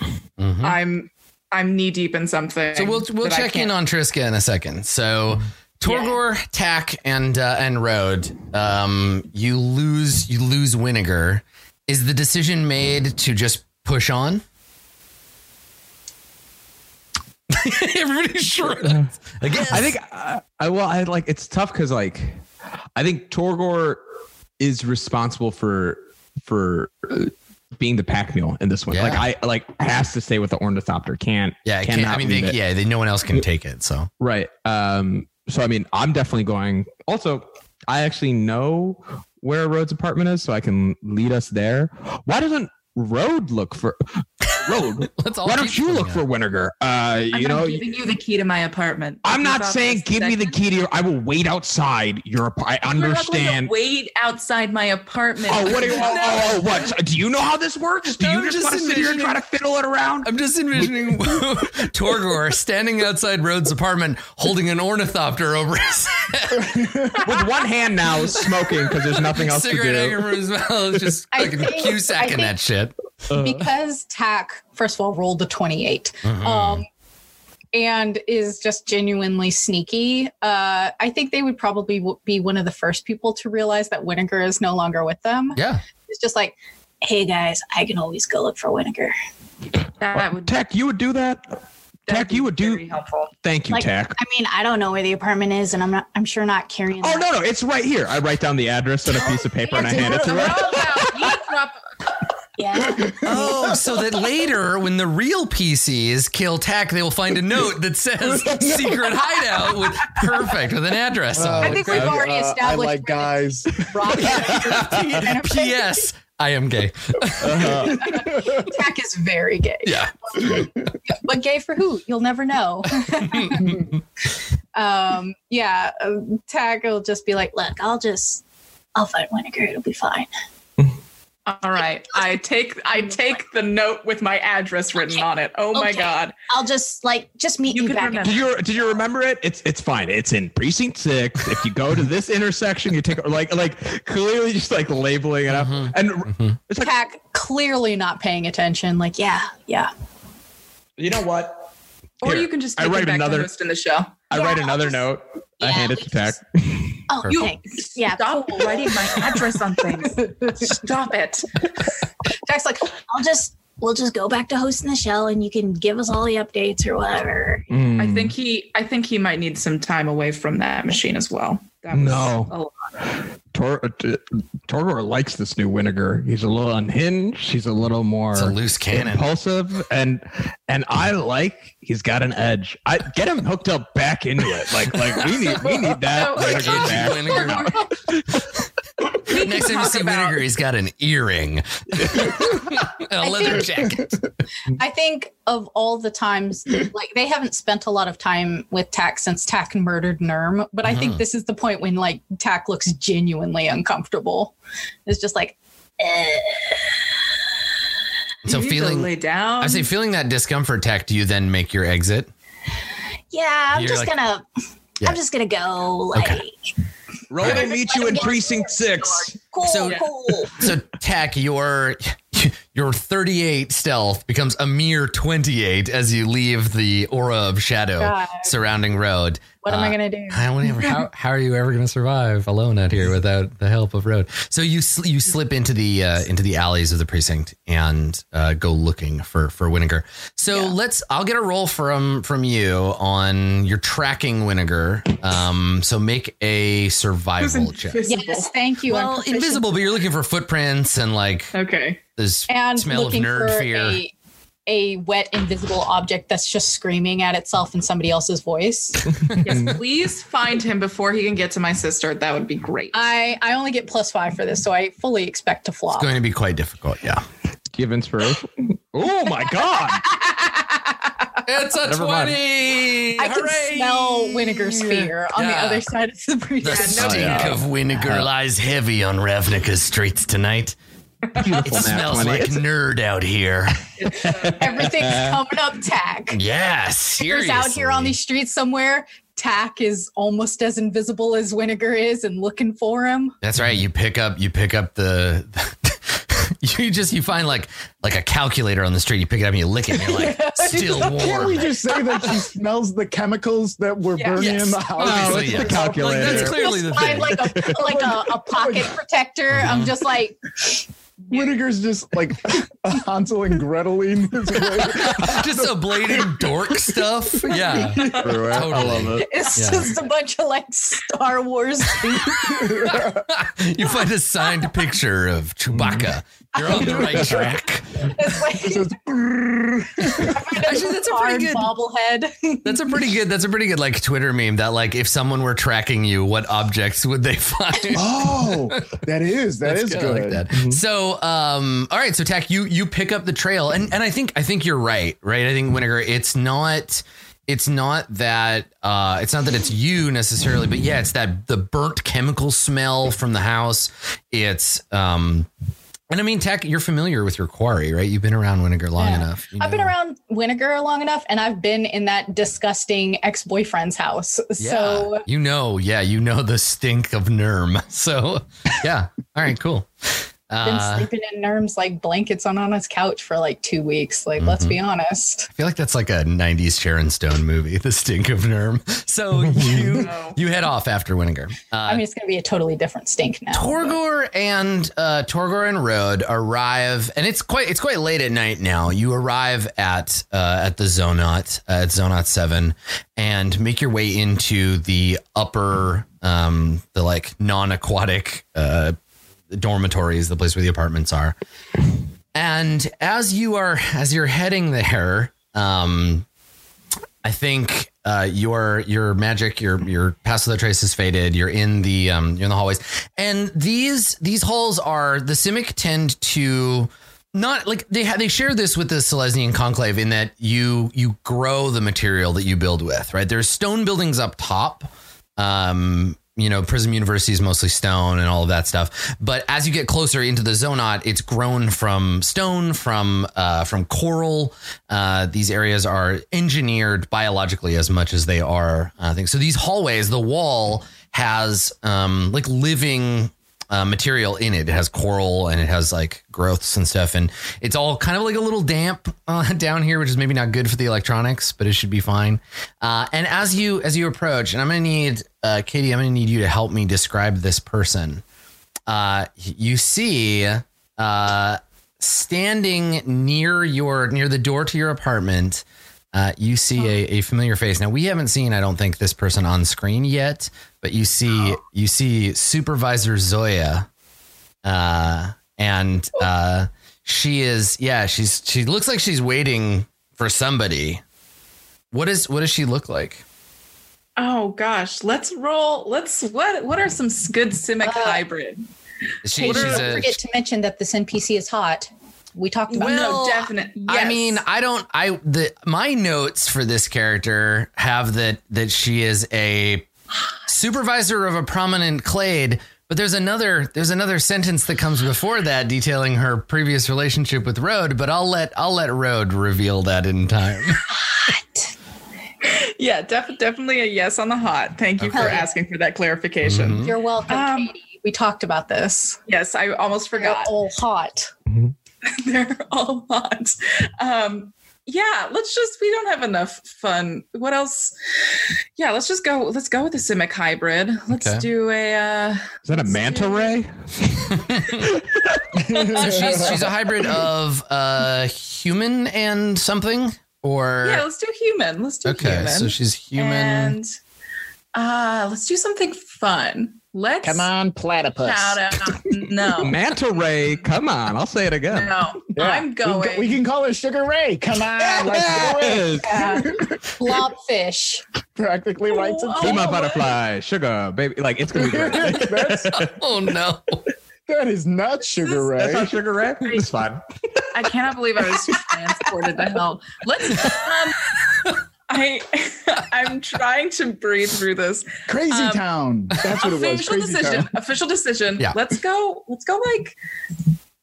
Mm-hmm. I'm I'm knee-deep in something. So we'll we'll check in on Triska in a second. So Torgor, yeah. Tack, and uh, and Rhod, um, you lose, you lose Winnegar. Is the decision made to just push on? Everybody's sure. I guess. I think I, I well I like it's tough because like I think Torgor is responsible for for being the pack mule in this one. Yeah. Like I like has to stay with the ornithopter. Can't. Yeah. It can't, I mean, they, yeah. They, no one else can take it. So right. Um. So I mean, I'm definitely going. Also, I actually know where Rhod's apartment is, so I can lead us there. Why doesn't Rhod look for Rhod? Why don't you look up. for Winnegar? Uh, you I'm know, giving you the key to my apartment. I'm not saying give second. me the key to your. I will wait outside your apartment. I understand. You're not going to wait outside my apartment. Oh, what? Are you, oh, oh, oh, what? Do you know how this works? Do no, you just, just want to sit here and try to fiddle it around? I'm just envisioning Torgor standing outside Rhod's apartment, holding an ornithopter over his head with one hand now, smoking because there's nothing else Cigarette to do. Cigarette hanging from his mouth, just fucking like Q-sacking that shit. Uh. Because Tack, first of all, rolled the twenty-eight mm-hmm. um, and is just genuinely sneaky. Uh, I think they would probably w- be one of the first people to realize that Winnegar is no longer with them. Yeah. It's just like, hey, guys, I can always go look for Winnegar. That would Tack, you would do that? Tack, you would do. Helpful. Thank you, like, Tack. I mean, I don't know where the apartment is, and I'm not. I'm sure not carrying. Oh, that. no, no. It's right here. I write down the address on a piece of paper and I hand it to her. Yeah. Oh, so that later when the real P Cs kill Tack, they will find a note that says secret hideout with perfect with an address uh, on it. I think we've already established. Uh, I like guys. P S. I am gay. Uh-huh. Tack is very gay. Yeah. But gay for who? You'll never know. um, yeah. Tack will just be like, look, I'll just, I'll find Winnegar. It'll be fine. All right. I take I take the note with my address written okay. on it. Oh, okay. my God. I'll just like just meet you, you back. Remember. Did you did you remember it? It's it's fine. It's in Precinct Six. If you go to this intersection, you take like like clearly just like labeling it up. Mm-hmm. And mm-hmm. it's like Tack clearly not paying attention. Like, yeah, yeah. You know what? Or Here, you can just take I write it back another, to host in the show. I yeah, write another just, note. Yeah, I hand it to Tack. Oh, you yeah. stop writing my address on things. Stop it. Jack's like, I'll just we'll just go back to hosting the show, and you can give us all the updates or whatever. Mm. I think he I think he might need some time away from that machine as well. That was no, a lot. Tor- t- Torgor likes this new Winnegar. He's a little unhinged. He's a little more it's a loose cannon, impulsive, and and I like he's got an edge. I get him hooked up back into it. Like like we need we need that Winnegar. Next time you see Winnegar, he's got an earring and a leather think, jacket. I think of all the times, like they haven't spent a lot of time with Tack since Tack murdered Nurm, but uh-huh. I think this is the point when like Tack looks genuinely uncomfortable. It's just like, eh. So you feeling, lay down. I say feeling that discomfort, Tack, do you then make your exit? Yeah, I'm You're just like, gonna, yeah. I'm just gonna go like. Okay. Roll right. and meet you in Precinct Six. Cool, so, cool. So, Tack, your your thirty-eight stealth becomes a mere twenty-eight as you leave the aura of shadow God. surrounding Rhod. What uh, am I gonna do? I don't ever, how, how are you ever gonna survive alone out here without the help of Rhod? So you sl- you slip into the uh, into the alleys of the precinct and uh, go looking for for Winnegar. So yeah. let's. I'll get a roll from from you on your tracking Winnegar. Um, so make a survival check. Yes, thank you. Well, invisible, but you're looking for footprints and like okay, this and smell of nerd for fear. A- a wet invisible object that's just screaming at itself in somebody else's voice. Yes, please find him before he can get to my sister. That would be great. I, I only get plus five for this, so I fully expect to flop. It's going to be quite difficult, yeah. Give inspiration. Oh, my God. It's a Never twenty. Mind. I Hooray. Can smell Winnegar's fear on yeah. the other side of the breeze. The stink yeah. of Winnegar wow. lies heavy on Ravnica's streets tonight. Beautiful it smells like it's, nerd out here. Uh, everything's coming up Tack. Yeah, seriously. Out here on these streets somewhere, Tack is almost as invisible as Winnegar is and looking for him. That's right. You pick up you pick up the, the you just you find like like a calculator on the street. You pick it up and you lick it and you're like still warm. Can't we just say that she smells the chemicals that were yeah. burning yes. in the house? No, it's yes. the calculator. Like, that's clearly the thing. Like a, like a, a pocket protector. Mm-hmm. I'm just like Whittaker's just like Hansel and Greteling his way. Just ablating dork stuff. Yeah. Totally. I love it. It's yeah. just a bunch of like Star Wars things. You find a signed picture of Chewbacca. You're on the right track. It's like, actually, that's a pretty good bobblehead. That's a pretty good. That's a pretty good like Twitter meme that like if someone were tracking you, what objects would they find? Oh, that is that that's is good. Like that. Mm-hmm. So, um, all right. So, Tack, you you pick up the trail, and and I think I think you're right, right? I think Winnegar, it's not. It's not that uh, it's not that it's you necessarily, but yeah, it's that the burnt chemical smell from the house. It's um, and I mean, Tack, you're familiar with your quarry, right? You've been around Winnegar long yeah. enough. You know. I've been around Winnegar long enough, and I've been in that disgusting ex-boyfriend's house. Yeah. So you know, yeah, you know the stink of Nurm. So yeah, all right, cool. Been sleeping in Nurm's like blankets on on his couch for like two weeks. Like, mm-hmm. let's be honest. I feel like that's like a nineties Sharon Stone movie, The Stink of Nurm. So you you head off after Winnegar. Uh, I mean, it's going to be a totally different stink now. Torgor but. and uh, Torgor and Rhod arrive, and it's quite it's quite late at night now. You arrive at uh, at the Zonot uh, at Zonot Seven, and make your way into the upper um, the like non-aquatic. Uh, The dormitory is the place where the apartments are. And as you are, as you're heading there, um, I think uh, your your magic, your your Pass Without Trace is faded. You're in the um, you're in the hallways, and these these halls are the Simic tend to not like they ha- they share this with the Silesian Conclave in that you you grow the material that you build with, right? There's stone buildings up top. Um, You know, Prism University is mostly stone and all of that stuff. But as you get closer into the Zonot, it's grown from stone, from uh, from coral. Uh, these areas are engineered biologically as much as they are uh, things. So these hallways, the wall has um, like living uh, material in it. It has coral and it has like growths and stuff. And it's all kind of like a little damp uh, down here, which is maybe not good for the electronics, but it should be fine. Uh, and as you as you approach, and I'm going to need... Uh, Katie, I'm going to need you to help me describe this person. Uh, you see uh, standing near your near the door to your apartment, uh, you see a, a familiar face. Now, we haven't seen, I don't think, this person on screen yet, but you see you see Supervisor Zoya. Uh, and uh, she is. Yeah, she's she looks like she's waiting for somebody. What is what does she look like? Oh gosh, let's roll. Let's what? What are some good Simic uh, hybrid? She, she's a, forget to mention that this N P C is hot. We talked about. Well, no, definitely. Yes. I mean, I don't. I the my notes for this character have that that she is a supervisor of a prominent clade. But there's another there's another sentence that comes before that detailing her previous relationship with Rhod. But I'll let I'll let Rhod reveal that in time. Hot. Yeah, def- definitely a yes on the hot. Thank you okay. for asking for that clarification. Mm-hmm. You're welcome, um, Katie. We talked about this. Yes, I almost forgot. They're all hot. Mm-hmm. They're all hot. Um, yeah, let's just, we don't have enough fun. What else? Yeah, let's just go. Let's go with the Simic hybrid. Let's okay. do a... Uh, Is that a manta do... ray? So she's, she's a hybrid of uh, human and something? Or yeah, let's do human. Let's do okay, human. Okay, so she's human. And uh, let's do something fun. Let's come on, platypus. No, manta ray. Come on, I'll say it again. No, yeah. I'm going. We, we can call her Sugar Ray. Come on, yes! Let's do it. Yeah. Blobfish. Practically white. Oh, be my butterfly, sugar baby. Like it's gonna be great. Oh no. That is not Sugar Ray. That's not Sugar Ray. It's fine. I cannot believe I was transported to hell. Let's. Um, I I'm trying to breathe through this. Crazy um, town. That's what it was. Official decision. Town. Official decision. Yeah. Let's go. Let's go like.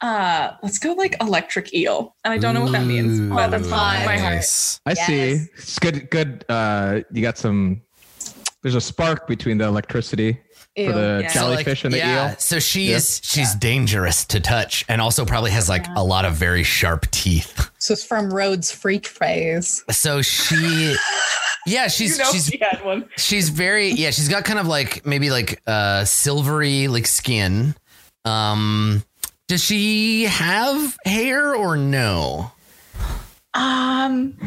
Uh, let's go like electric eel. And I don't know what that means. Ooh, but that's fine. My heart. I yes. see. It's good. Good. Uh, you got some. There's a spark between the electricity. Ew, for the yeah. jellyfish so like, and the yeah. eel. So she yeah. is she's yeah. dangerous to touch and also probably has like yeah. a lot of very sharp teeth. So it's from Rhode's freak phase. So she yeah, she's you know she's she had one. She's very yeah, she's got kind of like maybe like uh silvery like skin. Um Does she have hair or no? Um,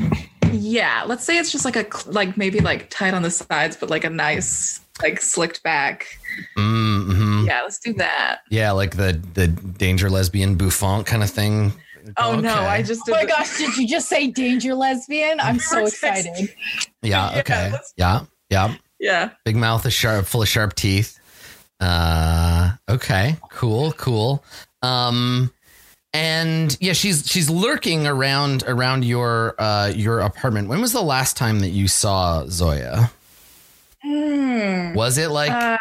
yeah. Let's say it's just like a like maybe like tight on the sides, but like a nice like slicked back. Mm-hmm. Yeah, let's do that. Yeah, like the the danger lesbian bouffant kind of thing. Oh, okay. No, I just did. Oh my gosh, did you just say danger lesbian? I'm so excited. Yeah, okay. Yeah, yeah. Yeah. Big mouth is sharp, full of sharp teeth. Uh, okay, cool, cool. Um, and yeah, she's she's lurking around around your uh your apartment. When was the last time that you saw Zoya? Mm, was it like uh,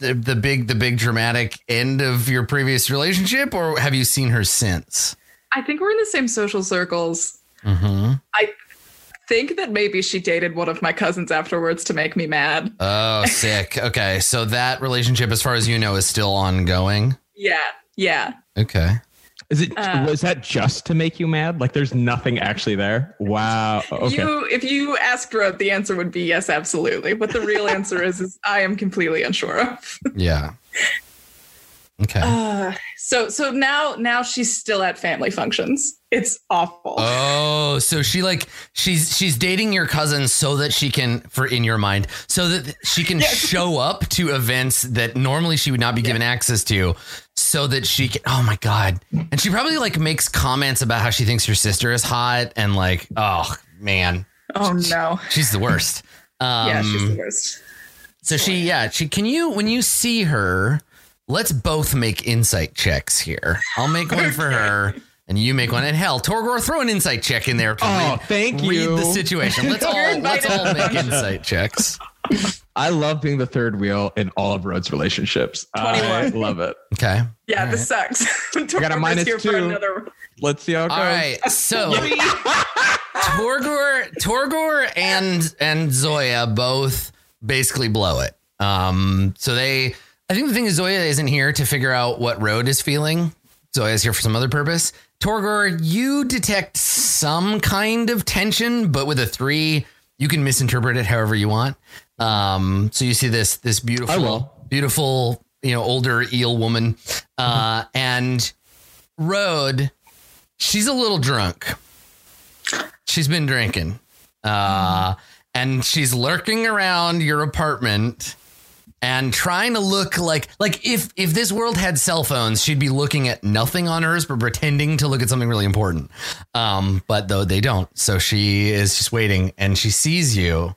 the the big the big dramatic end of your previous relationship, or have you seen her since? I think we're in the same social circles. Mm-hmm. I think that maybe she dated one of my cousins afterwards to make me mad. Oh, sick. Okay. So that relationship, as far as you know, is still ongoing. Yeah. Yeah. Okay. Is it, uh, was that just to make you mad? Like there's nothing actually there. Wow. Okay. You, if you asked Rhod, the answer would be yes, absolutely. But the real answer is, is I am completely unsure of. Yeah. Okay. Uh, so so now now she's still at family functions. It's awful. Oh, so she like she's she's dating your cousin so that she can, for in your mind, so that she can yes. show up to events that normally she would not be given yeah. access to, so that she can. Oh my God. And she probably like makes comments about how she thinks your sister is hot and like, oh man. Oh no. She, she's the worst. Um, yeah, she's the worst. So she yeah she can you when you see her. Let's both make insight checks here. I'll make one for her, and you make one. And hell, Torgor, throw an insight check in there. Oh, read, thank you. Read the situation. Let's all let's all make insight checks. I love being the third wheel in all of Rhod's relationships. twenty-one. I love it. Okay. Yeah, all this right. sucks. I got a minus two. Another... Let's see how it goes. All right. So Torgor, Torgor, and and Zoya both basically blow it. Um. So they. I think the thing is Zoya isn't here to figure out what Rhod is feeling. Zoya's here for some other purpose. Torgor, you detect some kind of tension, but with a three, you can misinterpret it however you want. Um, so you see this this beautiful, beautiful, you know, older eel woman. Uh, mm-hmm. And Rhod, she's a little drunk. She's been drinking. Uh, mm-hmm. And she's lurking around your apartment. And trying to look like like if if this world had cell phones, she'd be looking at nothing on hers, but pretending to look at something really important. Um, but though they don't. So she is just waiting and she sees you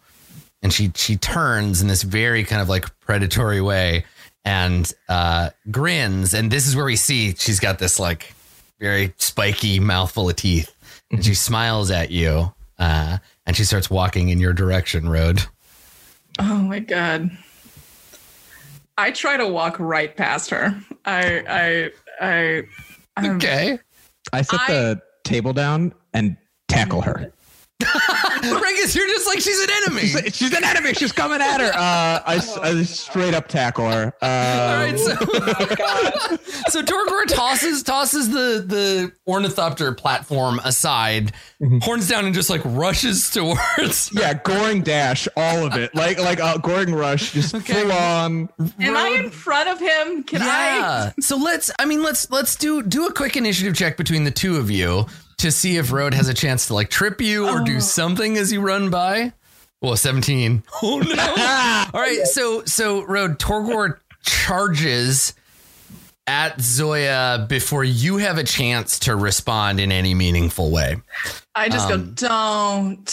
and she she turns in this very kind of like predatory way and uh, grins. And this is where we see she's got this like very spiky mouthful of teeth and she smiles at you uh, and she starts walking in your direction, Rhod. Oh, my God. I try to walk right past her. I, I, I. Um, okay. I set I, the table down and tackle her. Regis, you're just like, she's an enemy. She's, she's an enemy. She's coming at her. Uh, I, oh, I straight up tackle her. Um, All right. So, oh so Torgor tosses tosses the, the ornithopter platform aside, mm-hmm. horns down, and just like rushes towards. Her. Yeah, goring dash, all of it, like like uh, goring rush, just okay. full on. Am Rhod. I in front of him? Can yeah. I? So let's. I mean, let's let's do do a quick initiative check between the two of you. To see if Rhod has a chance to like trip you or oh. do something as you run by. Well, seventeen. Oh no! All right, so so Rhod, Torgor charges at Zoya before you have a chance to respond in any meaningful way. I just um, go, don't.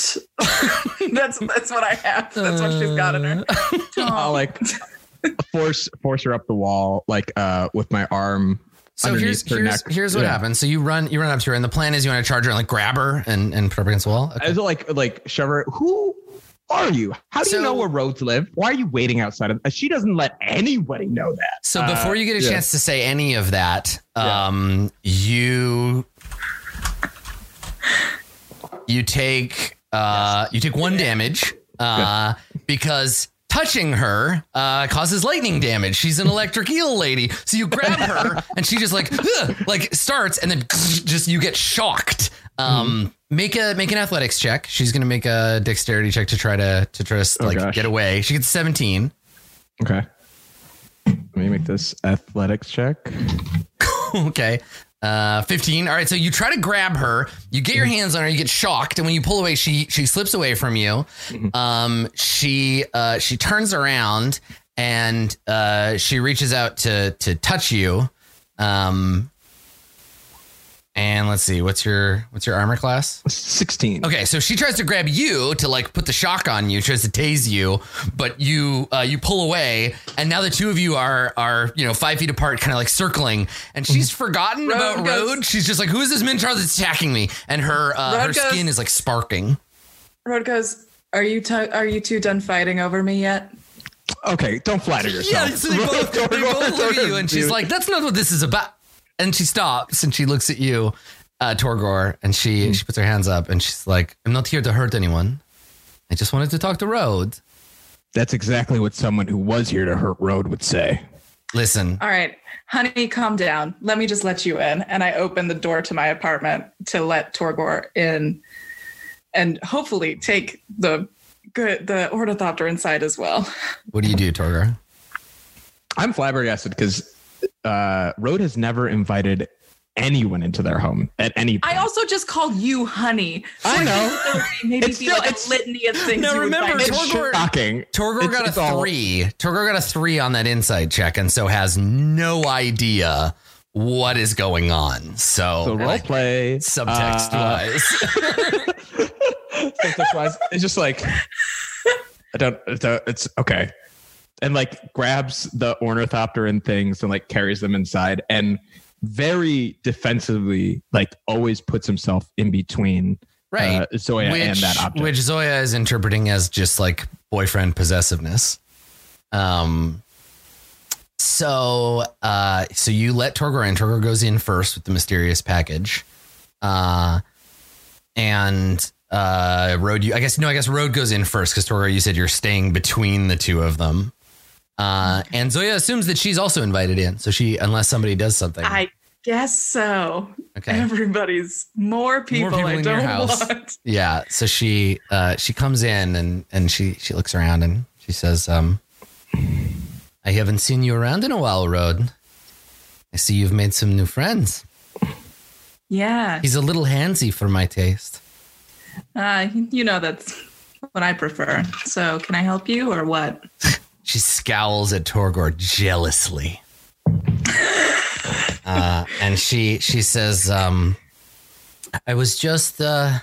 that's that's what I have. That's what she's got in her. I'll like force force her up the wall, like uh, with my arm. So here's here's, here's what yeah. happens. So you run you run up to her, and the plan is you want to charge her and like grab her and, and put her against the wall. Okay. I was like like shove her. Who are you? How do so, you know where Rhodes live? Why are you waiting outside of? She doesn't let anybody know that. So uh, before you get a yeah. chance to say any of that, um, yeah. you you take uh yes. you take one yeah. damage uh yeah. because. Touching her uh, causes lightning damage. She's an electric eel lady. So you grab her and she just like like starts and then just you get shocked. Um, mm-hmm. Make a make an athletics check. She's going to make a dexterity check to try to to try to oh, like gosh. get away. She gets seventeen. OK. Let me make this athletics check. Okay. Uh, fifteen. All right. So you try to grab her, you get your hands on her, you get shocked. And when you pull away, she, she slips away from you. Um, she, uh, she turns around and, uh, she reaches out to, to touch you. Um, and let's see, what's your, what's your armor class? sixteen. Okay. So she tries to grab you to like put the shock on you, tries to tase you, but you, uh, you pull away. And now the two of you are, are, you know, five feet apart, kind of like circling, and she's forgotten Rhod about goes, Rhod. She's just like, who is this Minotaur that's attacking me? And her, uh, her goes, skin is like sparking. Rhod goes, are you, t- are you two done fighting over me yet? Okay. Don't flatter yourself. Yeah, so they both, they both look at you and she's like, that's not what this is about. And she stops and she looks at you, uh, Torgor, and she, mm-hmm. she puts her hands up and she's like, I'm not here to hurt anyone. I just wanted to talk to Rhod. That's exactly what someone who was here to hurt Rhod would say. Listen. All right, honey, calm down. Let me just let you in. And I open the door to my apartment to let Torgor in and hopefully take the the ornithopter inside as well. What do you do, Torgor? I'm flabbergasted because... Uh, Rhod has never invited anyone into their home at any point. I also just called you honey. So I know. Maybe it's still like it's, a litany of things. No, remember, Torgor, shocking. Torgor it's, got it's a all... three. Torgor got a three on that insight check, and so has no idea what is going on. So, so role like, play subtext uh, wise. Subtext wise, it's just like I don't. It's, a, it's okay. And like grabs the ornithopter and things and like carries them inside and very defensively, like always puts himself in between right. uh, Zoya which, and that object. Which Zoya is interpreting as just like boyfriend possessiveness. Um, so, uh, so you let Torgor in. Torgor goes in first with the mysterious package. Uh, and, uh, Rhod, you, I guess, no, I guess Rhod goes in first. Cause Torgor, you said you're staying between the two of them. Uh, and Zoya assumes that she's also invited in. So she, unless somebody does something. I guess so. Okay. Everybody's more people, more people I in don't your house. Want. Yeah. So she, uh, she comes in and, and she, she looks around and she says, um, I haven't seen you around in a while, Rhod. I see you've made some new friends. Yeah. He's a little handsy for my taste. Uh, you know, that's what I prefer. So can I help you or what? She scowls at Torgor jealously. uh, and she she says, um, I was just uh,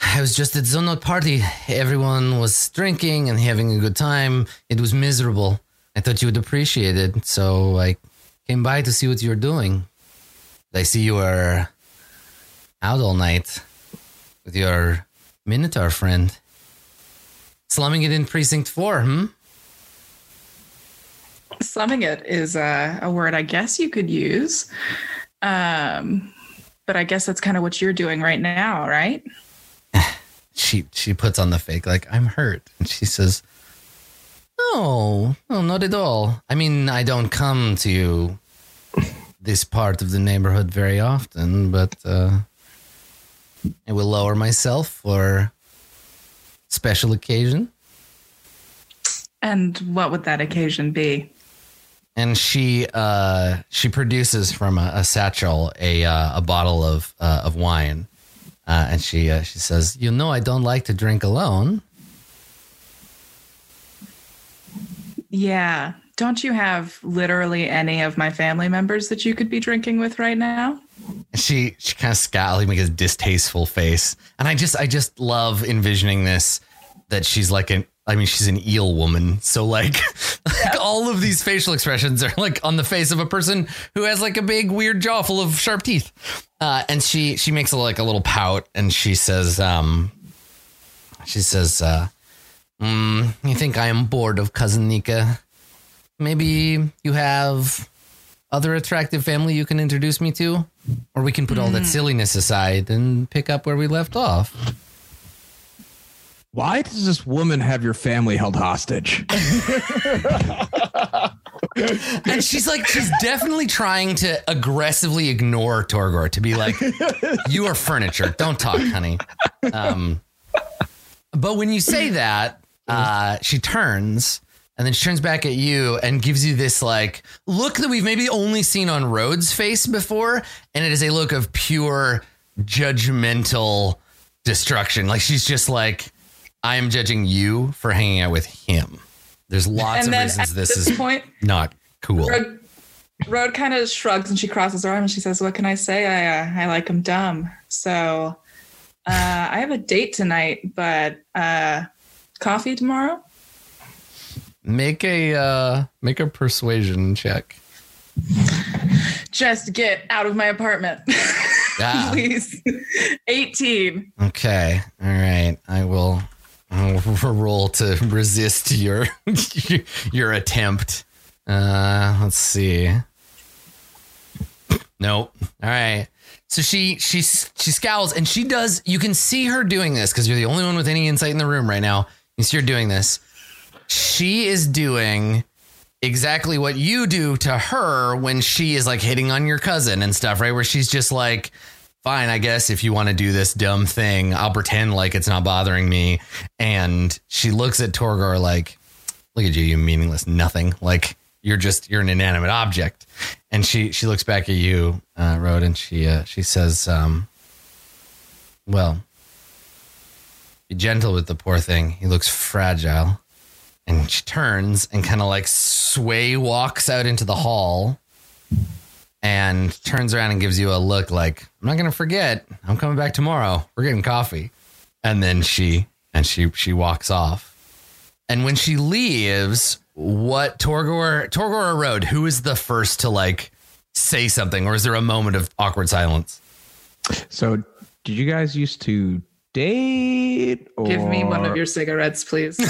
I was just at Zonot party. Everyone was drinking and having a good time. It was miserable. I thought you would appreciate it. So I came by to see what you're doing. I see you were out all night with your Minotaur friend. Slumming it in Precinct Four, hmm? Slumming it is a, a word I guess you could use. Um, but I guess that's kind of what you're doing right now, right? she she puts on the fake, like, I'm hurt. And she says, no, no, not at all. I mean, I don't come to this part of the neighborhood very often, but uh, I will lower myself for special occasion. And what would that occasion be? And she uh, she produces from a, a satchel a uh, a bottle of uh, of wine, uh, and she uh, she says, "You know, I don't like to drink alone." Yeah, don't you have literally any of my family members that you could be drinking with right now? She she kind of scowls, like, makes a distasteful face, and I just I just love envisioning this, that she's like an. I mean, she's an eel woman. So like, yeah. like all of these facial expressions are like on the face of a person who has like a big weird jaw full of sharp teeth. Uh, and she she makes a, like a little pout and she says, um, she says, uh, mm, you think I am bored of Cousin Nika? Maybe you have other attractive family you can introduce me to, or we can put mm. all that silliness aside and pick up where we left off. Why does this woman have your family held hostage? And she's like, she's definitely trying to aggressively ignore Torgor to be like, you are furniture. Don't talk, honey. Um, but when you say that, uh, she turns And then she turns back at you and gives you this like look that we've maybe only seen on Rhod's face before. And it is a look of pure judgmental destruction. Like she's just like, I am judging you for hanging out with him. There's lots and of reasons this, this is point, not cool. Rhod, Rhod kind of shrugs and she crosses her arm and she says, what can I say? I, uh, I like him dumb. So uh, I have a date tonight, but uh, coffee tomorrow. Make a uh, make a persuasion check. Just get out of my apartment. Ah. Please. eighteen. Okay. All right. I will I'll roll to resist your your attempt. Uh, let's see. Nope. All right. So she she she scowls and she does. You can see her doing this because you're the only one with any insight in the room right now. You see her doing this. She is doing exactly what you do to her when she is like hitting on your cousin and stuff, right? Where she's just like, fine, I guess if you want to do this dumb thing, I'll pretend like it's not bothering me. And she looks at Torgor like, look at you, you meaningless nothing. Like you're just, you're an inanimate object. And she, she looks back at you, uh, Rhod, and she, uh, she says, um, well, be gentle with the poor thing. He looks fragile. And she turns and kind of like sway walks out into the hall and turns around and gives you a look like, I'm not going to forget. I'm coming back tomorrow. We're getting coffee. And then she and she she walks off. And when she leaves, what Torgor, Torgor or Rhod, who is the first to like say something? Or is there a moment of awkward silence? So did you guys used to date or... Give me one of your cigarettes, please.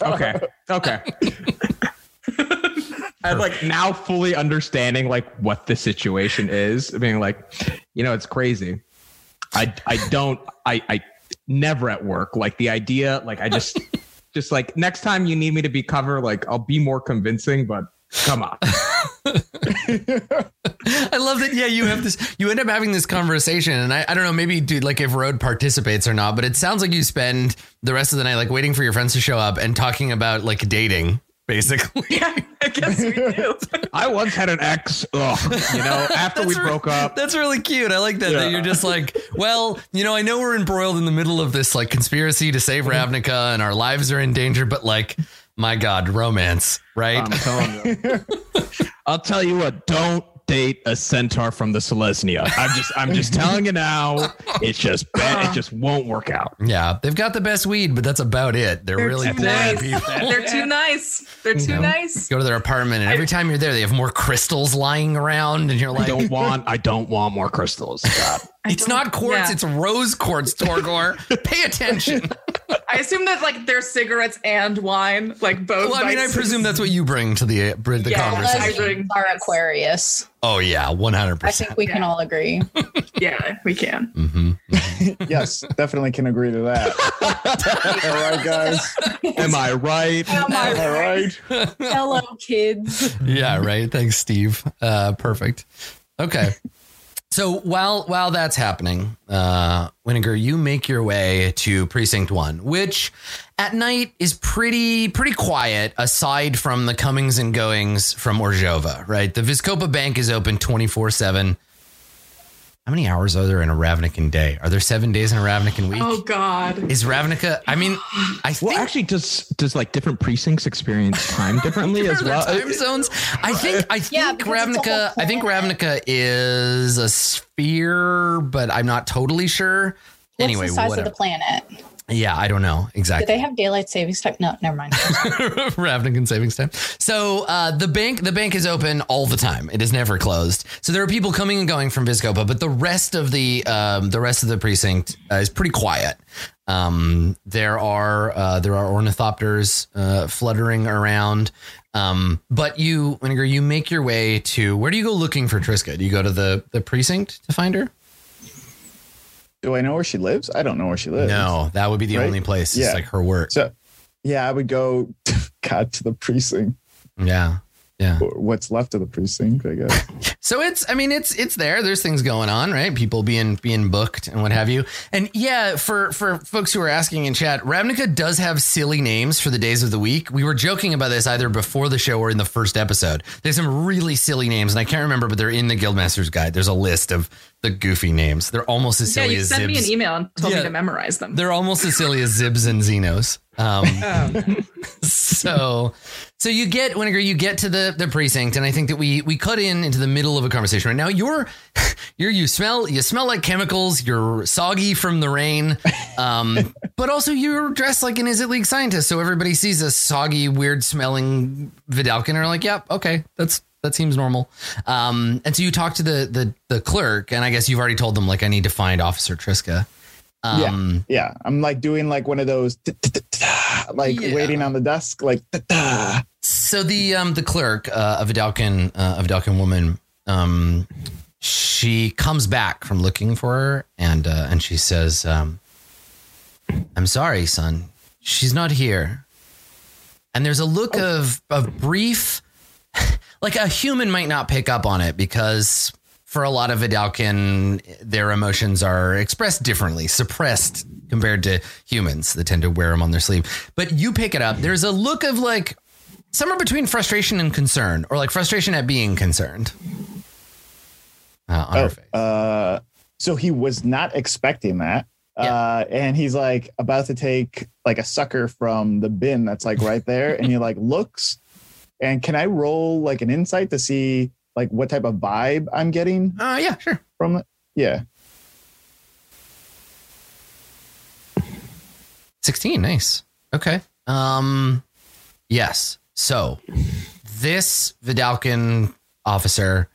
okay. Okay. I'm like now fully understanding like what the situation is. I mean, like, you know, it's crazy. I I don't I I never at work. Like the idea, like I just just like next time you need me to be cover, like I'll be more convincing, but come on. I love that. Yeah, you have this. You end up having this conversation, and I, I don't know, maybe dude, like if Rhod participates or not. But it sounds like you spend the rest of the night like waiting for your friends to show up and talking about like dating, basically. Yeah, I guess we do. I once had an ex. Ugh, you know, after we re- broke up. That's really cute. I like that. Yeah. That you're just like, well, you know, I know we're embroiled in the middle of this like conspiracy to save Ravnica, and our lives are in danger, but like. My God, romance, right? I'm telling you. I'll tell you what, don't date a centaur from the Selesnya. I'm just I'm just telling you now. It's just bad. It just won't work out. Yeah, they've got the best weed, but that's about it. They're, They're really boring nice. people. They're too nice. They're too you know, nice. Go to their apartment and every time you're there, they have more crystals lying around and you're like, I don't want I don't want more crystals. God. It's not quartz, yeah. It's rose quartz, Torgor. Pay attention. I assume that like there's cigarettes and wine, like both. Well, I mean, I presume that's what you bring to the uh, the yeah, conversation. Our Aquarius. Oh yeah, one hundred percent. I think we yeah. can all agree. Yeah, we can. Mm-hmm. Mm-hmm. Yes, definitely can agree to that. All right, guys. Am I right? Am I right? Hello, kids. Yeah, right. Thanks, Steve. Uh, perfect. Okay. So while while that's happening, uh, Winnegar, you make your way to Precinct One, which at night is pretty pretty quiet, aside from the comings and goings from Orzhova, right? The Vizcopa Bank is open twenty-four seven. How many hours are there in a Ravnican day? Are there seven days in a Ravnican week? Oh, God. Is Ravnica... I mean, I think... Well, actually, does, does like, different precincts experience time differently as well? Time zones? I think, I yeah, think Ravnica... I think Ravnica is a sphere, but I'm not totally sure. What's anyway, the size whatever. of the planet? Yeah, I don't know. Exactly. Do they have daylight savings time? No, never mind. Ravnican savings time. So uh, the bank the bank is open all the time. It is never closed. So there are people coming and going from Vizcopa, but the rest of the um, the rest of the precinct uh, is pretty quiet. Um, there are uh, there are ornithopters uh, fluttering around. Um, but you, Winnegar, you make your way to where do you go looking for Triska? Do you go to the, the precinct to find her? Do I know where she lives? I don't know where she lives. No, that would be the right? only place. Yeah. It's like her work. So, yeah, I would go, God, to the precinct. Yeah. Yeah. What's left of the precinct, I guess. So it's, I mean, it's, it's there. There's things going on, right? People being, being booked and what have you. And yeah, for, for folks who are asking in chat, Ravnica does have silly names for the days of the week. We were joking about this either before the show or in the first episode. There's some really silly names and I can't remember, but they're in the Guildmaster's Guide. There's a list of the goofy names. They're almost as silly yeah, you as Zibs. Send me an email and told yeah, me to memorize them. They're almost as silly as Zibs and Xenos. Um, oh. so, so you get, Winnegar, you get to the, the precinct. And I think that we, we cut in into the middle of a conversation right now. You're, you're, you smell, you smell like chemicals. You're soggy from the rain. Um, but also you're dressed like an Izzet League scientist. So everybody sees a soggy, weird smelling Vedalken and are like, yep, yeah, okay, that's, that seems normal. Um, and so you talk to the, the, the clerk and I guess you've already told them like, I need to find Officer Triska. Um, yeah, yeah. I'm like doing like one of those da, da, da, da, like yeah. waiting on the desk like da, da. So the um the clerk uh, of a Vedalken uh, of a Vedalken woman um she comes back from looking for her and uh, and she says um I'm sorry, son, she's not here. And there's a look oh. of of brief like a human might not pick up on it because for a lot of Vedalken, their emotions are expressed differently, suppressed compared to humans that tend to wear them on their sleeve. But you pick it up. There's a look of like somewhere between frustration and concern, or like frustration at being concerned. Uh, on oh, her face. Uh, so he was not expecting that. Yeah. Uh, and he's like about to take like a sucker from the bin that's like right there. And he like looks and can I roll like an insight to see like what type of vibe I'm getting? Uh, yeah, sure. From the, yeah. sixteen, nice. Okay. Um, yes. So this Vedalken officer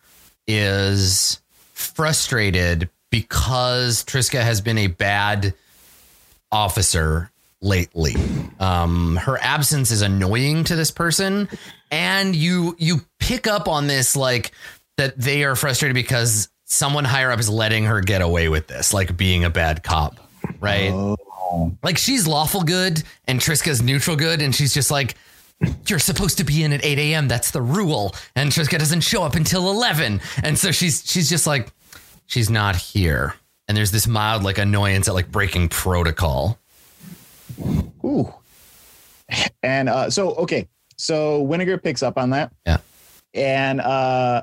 is frustrated because Triska has been a bad officer lately. Um, her absence is annoying to this person. And you, you, pick up on this, like that they are frustrated because someone higher up is letting her get away with this, like being a bad cop, right? Oh. Like she's lawful good and Triska's neutral good. And she's just like, you're supposed to be in at eight a.m. That's the rule. And Triska doesn't show up until eleven. And so she's, she's just like, she's not here. And there's this mild, like annoyance at like breaking protocol. Ooh. And uh, so, okay. So Winnegar picks up on that. Yeah. And uh,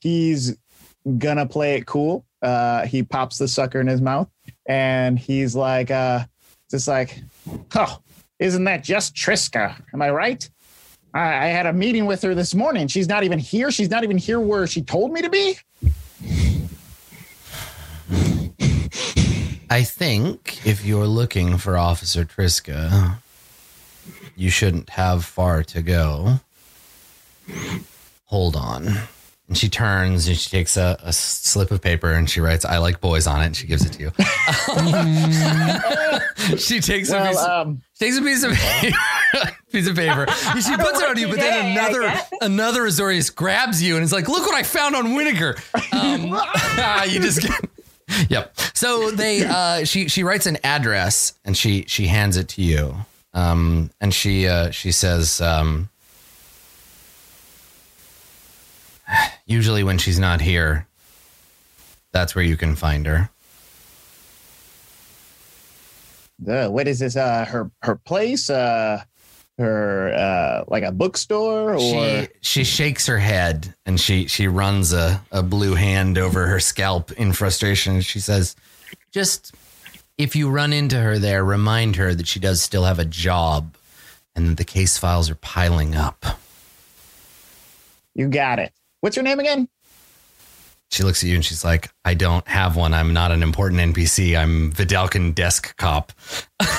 he's gonna play it cool. Uh, he pops the sucker in his mouth, and he's like, uh, just like, oh, isn't that just Triska? Am I right? I-, I had a meeting with her this morning. She's not even here. She's not even here where she told me to be. I think if you're looking for Officer Triska, you shouldn't have far to go. Hold on. And she turns and she takes a, a slip of paper and she writes, I like boys on it. And she gives it to you. she takes well, a piece, um, takes a piece of paper, piece of paper. She puts it on you, but today, then another, another Azorius grabs you and is like, look what I found on Winnegar. Um, you just get, yep. So they, uh, she, she writes an address and she, she hands it to you. Um, and she, uh, she says, um, usually when she's not here, that's where you can find her. Uh, what is this? Uh, her her place? Uh, her uh, like a bookstore? Or she, she shakes her head and she she runs a, a blue hand over her scalp in frustration. She says, "Just if you run into her there, remind her that she does still have a job, and that the case files are piling up." You got it. What's your name again? She looks at you and she's like, I don't have one. I'm not an important N P C. I'm Vedalken desk cop.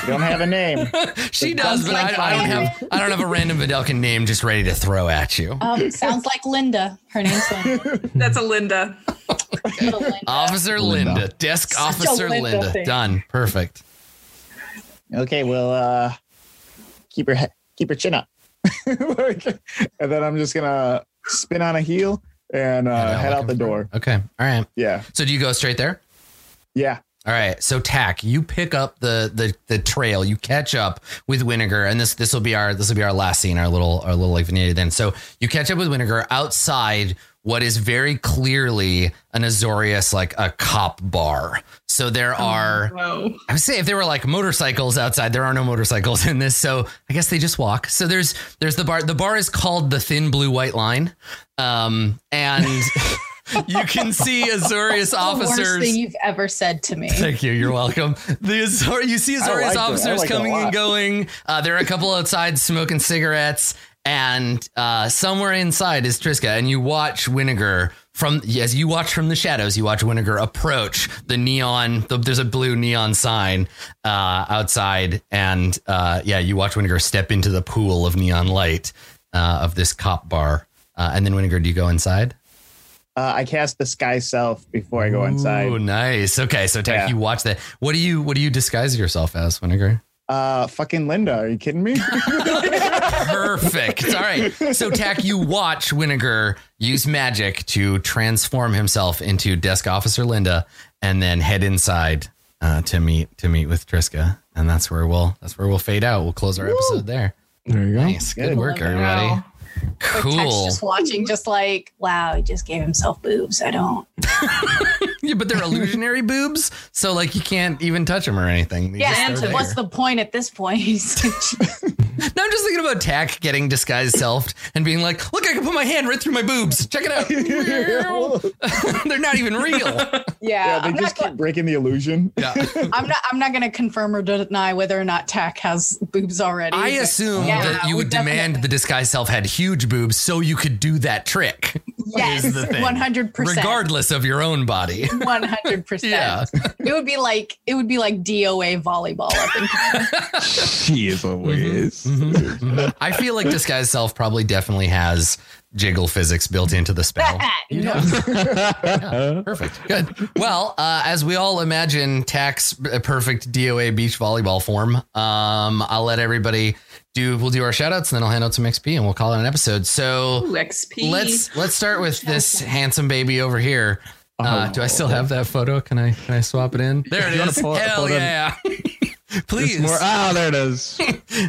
You don't have a name. she it does, but I, I don't have I don't have a random Vedalken name just ready to throw at you. Um, sounds like Linda. Her name's Linda. That's a Linda. Okay. Linda. Officer Linda. Linda. Desk Such Officer Linda. Linda. Done. Perfect. Okay, well, uh, keep your, keep your chin up. And then I'm just going to spin on a heel and uh, head out the door. Okay. All right. Yeah. So do you go straight there? Yeah. All right. So Tack, you pick up the, the, the trail, you catch up with Winnegar, and this, this will be our, this will be our last scene, our little, our little like vignette. Then, so you catch up with Winnegar outside what is very clearly an Azorius, like a cop bar. So there are, oh, no. I would say if there were like motorcycles outside, there are no motorcycles in this. So I guess they just walk. So there's, there's the bar. The bar is called the Thin Blue White Line. Um, and you can see Azorius officers. The worst thing you've ever said to me. Thank you. You're welcome. The Azor- you see Azorius like officers like coming and going. Uh, there are a couple outside smoking cigarettes. And uh, somewhere inside is Triska, and you watch Winnegar from as you watch from the shadows. You watch Winnegar approach the neon. The, there's a blue neon sign uh, outside, and uh, yeah, you watch Winnegar step into the pool of neon light uh, of this cop bar. Uh, and then Winnegar, do you go inside? Uh, I cast disguise self before I go inside. Oh, nice. Okay, so Tack, yeah. you watch that. What do you what do you disguise yourself as, Winnegar? Uh, fucking Linda. Are you kidding me? Perfect. All right. So, Tack, you watch Winnegar use magic to transform himself into desk officer Linda, and then head inside uh, to meet to meet with Triska, and that's where we'll that's where we'll fade out. We'll close our Woo. episode there. There you go. Nice. Good, Good work, everybody. Wow. Cool. Tack's just watching, just like, wow, he just gave himself boobs. I don't. Yeah, but they're illusionary boobs, so like you can't even touch them or anything. They yeah, and what's the point at this point? No, I'm just thinking about Tack getting disguised selfed and being like, look, I can put my hand right through my boobs. Check it out. They're not even real. Yeah, yeah they I'm just keep gonna, breaking the illusion. Yeah. I'm not I'm not going to confirm or deny whether or not Tack has boobs already. I assume yeah, that you would definitely. demand the disguised self had huge boobs so you could do that trick. Yes, one hundred percent. Regardless of your own body. one hundred percent. Yeah. It would be like it would be like D O A volleyball. I think. She is always. Mm-hmm. Mm-hmm. I feel like disguise self probably definitely has jiggle physics built into the spell. You know? Yeah, perfect. Good. Well, uh, as we all imagine, Tack's perfect D O A beach volleyball form. Um, I'll let everybody do. We'll do our shout outs and then I'll hand out some X P and we'll call it an episode. So Ooh, X P. Let's let's start with this handsome baby over here. Uh, oh. Do I still have that photo? Can I can I swap it in? There it is. Pull, Hell pull yeah. Please. More, oh, there it is. I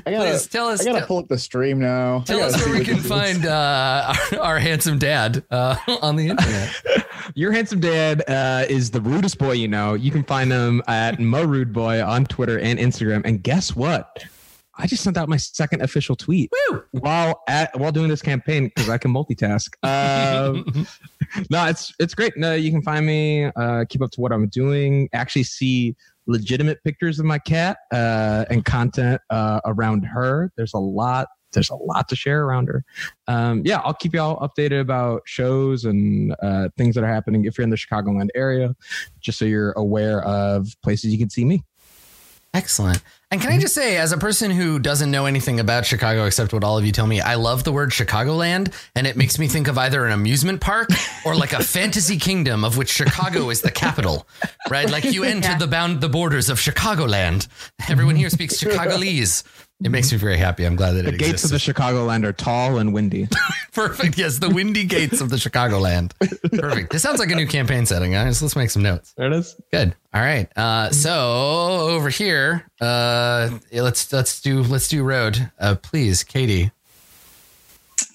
gotta, Please tell us. I got to pull up the stream now. Tell us where we can find uh, our, our handsome dad uh, on the internet. Your handsome dad uh, is the rudest boy you know. You can find him at MoRudeBoy on Twitter and Instagram. And guess what? I just sent out my second official tweet Woo! while at, while doing this campaign because I can multitask. Um, no, it's it's great. No, you can find me. Uh, keep up to what I'm doing. Actually, see legitimate pictures of my cat uh, and content uh, around her. There's a lot. There's a lot to share around her. Um, yeah, I'll keep y'all updated about shows and uh, things that are happening if you're in the Chicagoland area, just so you're aware of places you can see me. Excellent. And can I just say, as a person who doesn't know anything about Chicago except what all of you tell me, I love the word Chicagoland, and it makes me think of either an amusement park or like a fantasy kingdom of which Chicago is the capital, right? Like you enter yeah. the bound the borders of Chicagoland. Everyone here speaks Chicagolese. It makes me very happy. I'm glad that the it exists. The gates of the Chicagoland are tall and windy. Perfect. Yes, the windy gates of the Chicagoland. Perfect. This sounds like a new campaign setting, guys. Let's make some notes. There it is. Good. All right. Uh, so over here, uh, let's let's do let's do Rhod. Uh, please, Katie.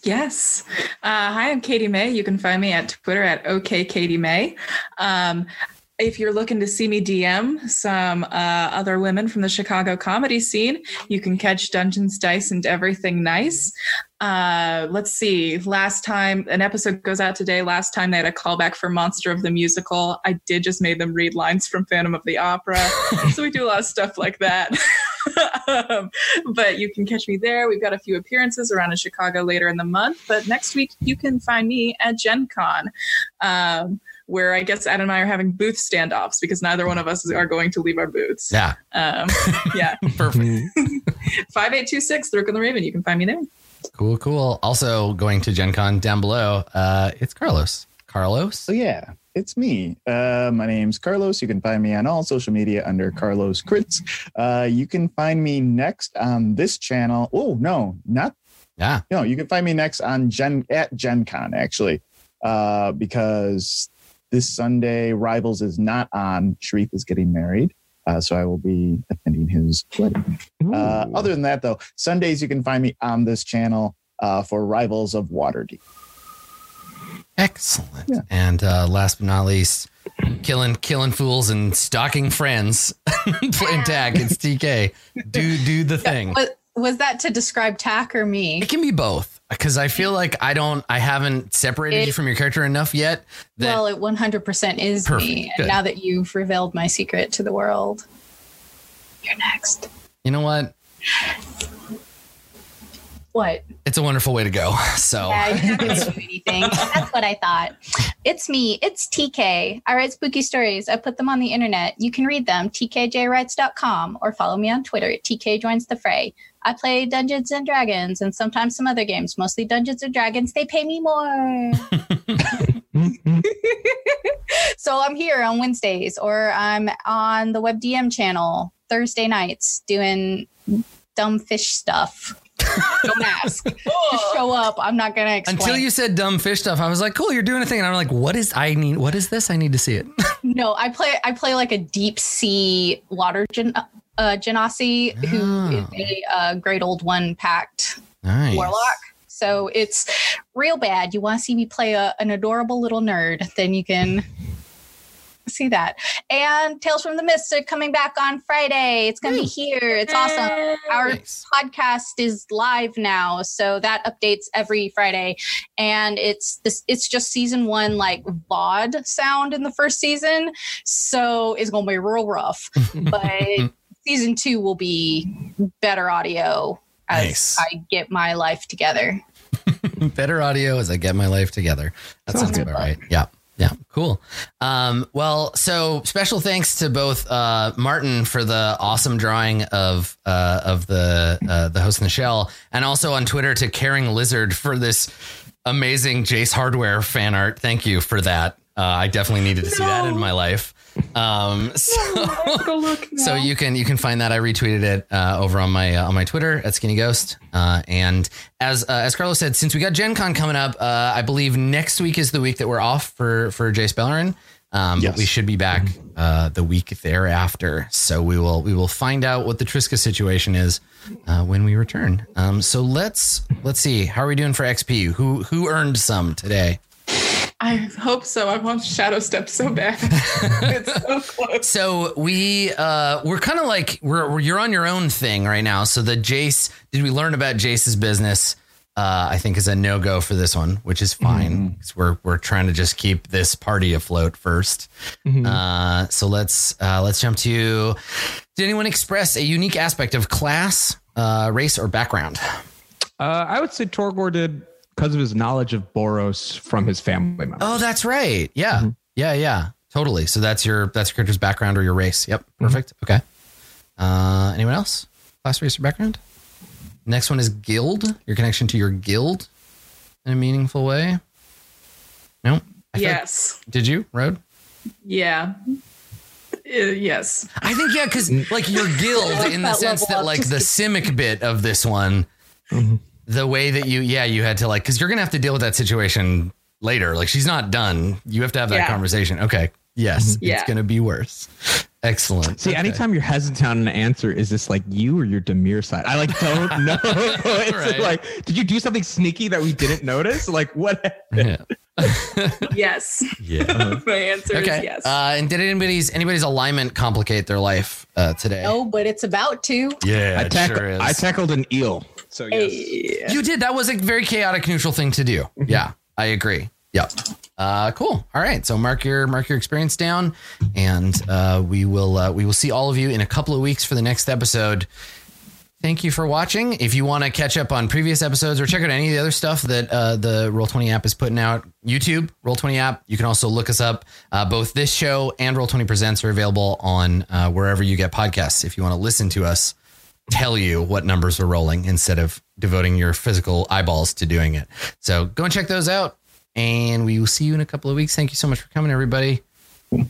Yes. Uh, hi, I'm Katie May. You can find me at Twitter at OKKatieMay. Um, If you're looking to see me D M some uh, other women from the Chicago comedy scene, you can catch Dungeons, Dice, and Everything Nice. Uh, let's see. Last time, an episode goes out today. Last time they had a callback for Monster of the Musical. I did just made them read lines from Phantom of the Opera. So we do a lot of stuff like that. um, but you can catch me there. We've got a few appearances around in Chicago later in the month. But next week, you can find me at Gen Con. Um, where I guess Adam and I are having booth standoffs because neither one of us are going to leave our booths. Yeah. Um, yeah. Perfect. five eight two six, The Rook and the Raven. You can find me there. Cool, cool. Also going to Gen Con down below, uh, it's Carlos. Carlos? Oh, yeah. It's me. Uh, my name's Carlos. You can find me on all social media under Carlos Crits. Uh, you can find me next on this channel. Oh, no, not. Yeah. No, you can find me next on Gen at Gen Con, actually, uh, because... this Sunday, Rivals is not on. Sharif is getting married, uh, so I will be attending his wedding. Uh, other than that, though, Sundays you can find me on this channel uh, for Rivals of Waterdeep. Excellent. Yeah. And uh, last but not least, killing killing fools and stalking friends. Playing Tack. It's T K. Do do the thing. Was, was that to describe Tack or me? It can be both. Because I feel like I don't, I haven't separated it, you from your character enough yet. That, well, it one hundred percent is perfect, me. Good. And now that you've revealed my secret to the world, you're next. You know what? What? It's a wonderful way to go. So yeah, you're not going to do anything. That's what I thought. It's me. It's T K. I write spooky stories. I put them on the internet. You can read them. T K J writes dot com or follow me on Twitter at T K joins the fray. I play Dungeons and Dragons and sometimes some other games, mostly Dungeons and Dragons. They pay me more. So I'm here on Wednesdays, or I'm on the Web D M channel Thursday nights doing dumb fish stuff. Don't ask. Just show up. I'm not going to explain. Until you said dumb fish stuff, I was like, cool, you're doing a thing. And I'm like, what is, I need, what is this? I need to see it. No, I play, I play like a deep sea water gen, uh, genasi oh. who is a uh, great old one packed nice. warlock. So it's real bad. You want to see me play a, an adorable little nerd, then you can see that. And Tales from the Mist are coming back on Friday. It's going to be here. It's awesome. Our nice. podcast is live now, so that updates every Friday. And it's this. It's just season one, like V O D sound in the first season. So it's going to be real rough. But season two will be better audio as nice. I get my life together. Better audio as I get my life together. That sounds about right. Yeah. Yeah, cool. Um, well, so special thanks to both uh, Martin for the awesome drawing of uh, of the uh, the host in the shell, and also on Twitter to Caring Lizard for this amazing Jace Hardware fan art. Thank you for that. Uh, I definitely needed to no. see that in my life. Um, so, so you can you can find that. I retweeted it uh, over on my uh, on my Twitter at Skinny Ghost. Uh, and as uh, as Carlos said, since we got Gen Con coming up, uh, I believe next week is the week that we're off for for Jace Beleren. Um, yes. But we should be back uh, the week thereafter. So we will we will find out what the Triska situation is uh, when we return. Um, so let's let's see, how are we doing for X P? Who who earned some today? I hope so. I want Shadow Step so bad. It's so close. So we uh, we're kind of like we're, we're you're on your own thing right now. So the Jace, did we learn about Jace's business? Uh, I think is a no go for this one, which is fine. Mm-hmm. 'Cause we're we're trying to just keep this party afloat first. Mm-hmm. Uh, so let's uh, let's jump to. Did anyone express a unique aspect of class, uh, race, or background? Uh, I would say Torgor did. Because of his knowledge of Boros from his family members. Oh, that's right. Yeah. Mm-hmm. Yeah. Yeah. Totally. So that's your that's your character's background or your race. Yep. Perfect. Mm-hmm. Okay. Uh, anyone else? Class, race, or background? Next one is guild. Your connection to your guild in a meaningful way. No. I yes. Like, did you, Rhod? Yeah. Uh, yes. I think yeah, because like your guild in the sense that like the Simic bit of this one. Mm-hmm. The way that you, yeah, you had to like, because you're going to have to deal with that situation later. Like, she's not done. You have to have that yeah. conversation. Okay. Yes. Yeah. It's going to be worse. Excellent. See, okay. Anytime you're hesitant on an answer, is this like you or your Dimir side? I like don't know. It's right. Like, did you do something sneaky that we didn't notice? Like, what? Yeah. Yes. Yeah. My answer okay. is yes. Uh, and did anybody's anybody's alignment complicate their life uh, today? No, but it's about to. Yeah, I tack- it sure is. I tackled an eel. So yes. Hey. You did. That was a very chaotic, neutral thing to do. Yeah, I agree. Yeah. Uh, cool. All right. So mark your mark your experience down, and uh, we will uh, we will see all of you in a couple of weeks for the next episode. Thank you for watching. If you want to catch up on previous episodes or check out any of the other stuff that uh, the Roll twenty app is putting out, YouTube, Roll twenty app, you can also look us up. Uh, both this show and Roll twenty Presents are available on uh, wherever you get podcasts. If you want to listen to us tell you what numbers are rolling instead of devoting your physical eyeballs to doing it. So go and check those out, and we will see you in a couple of weeks. Thank you so much for coming, everybody. Bye.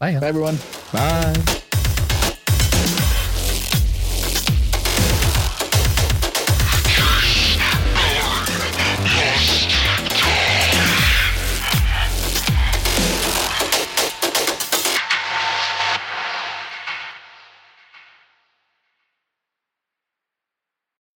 Bye, everyone. Bye.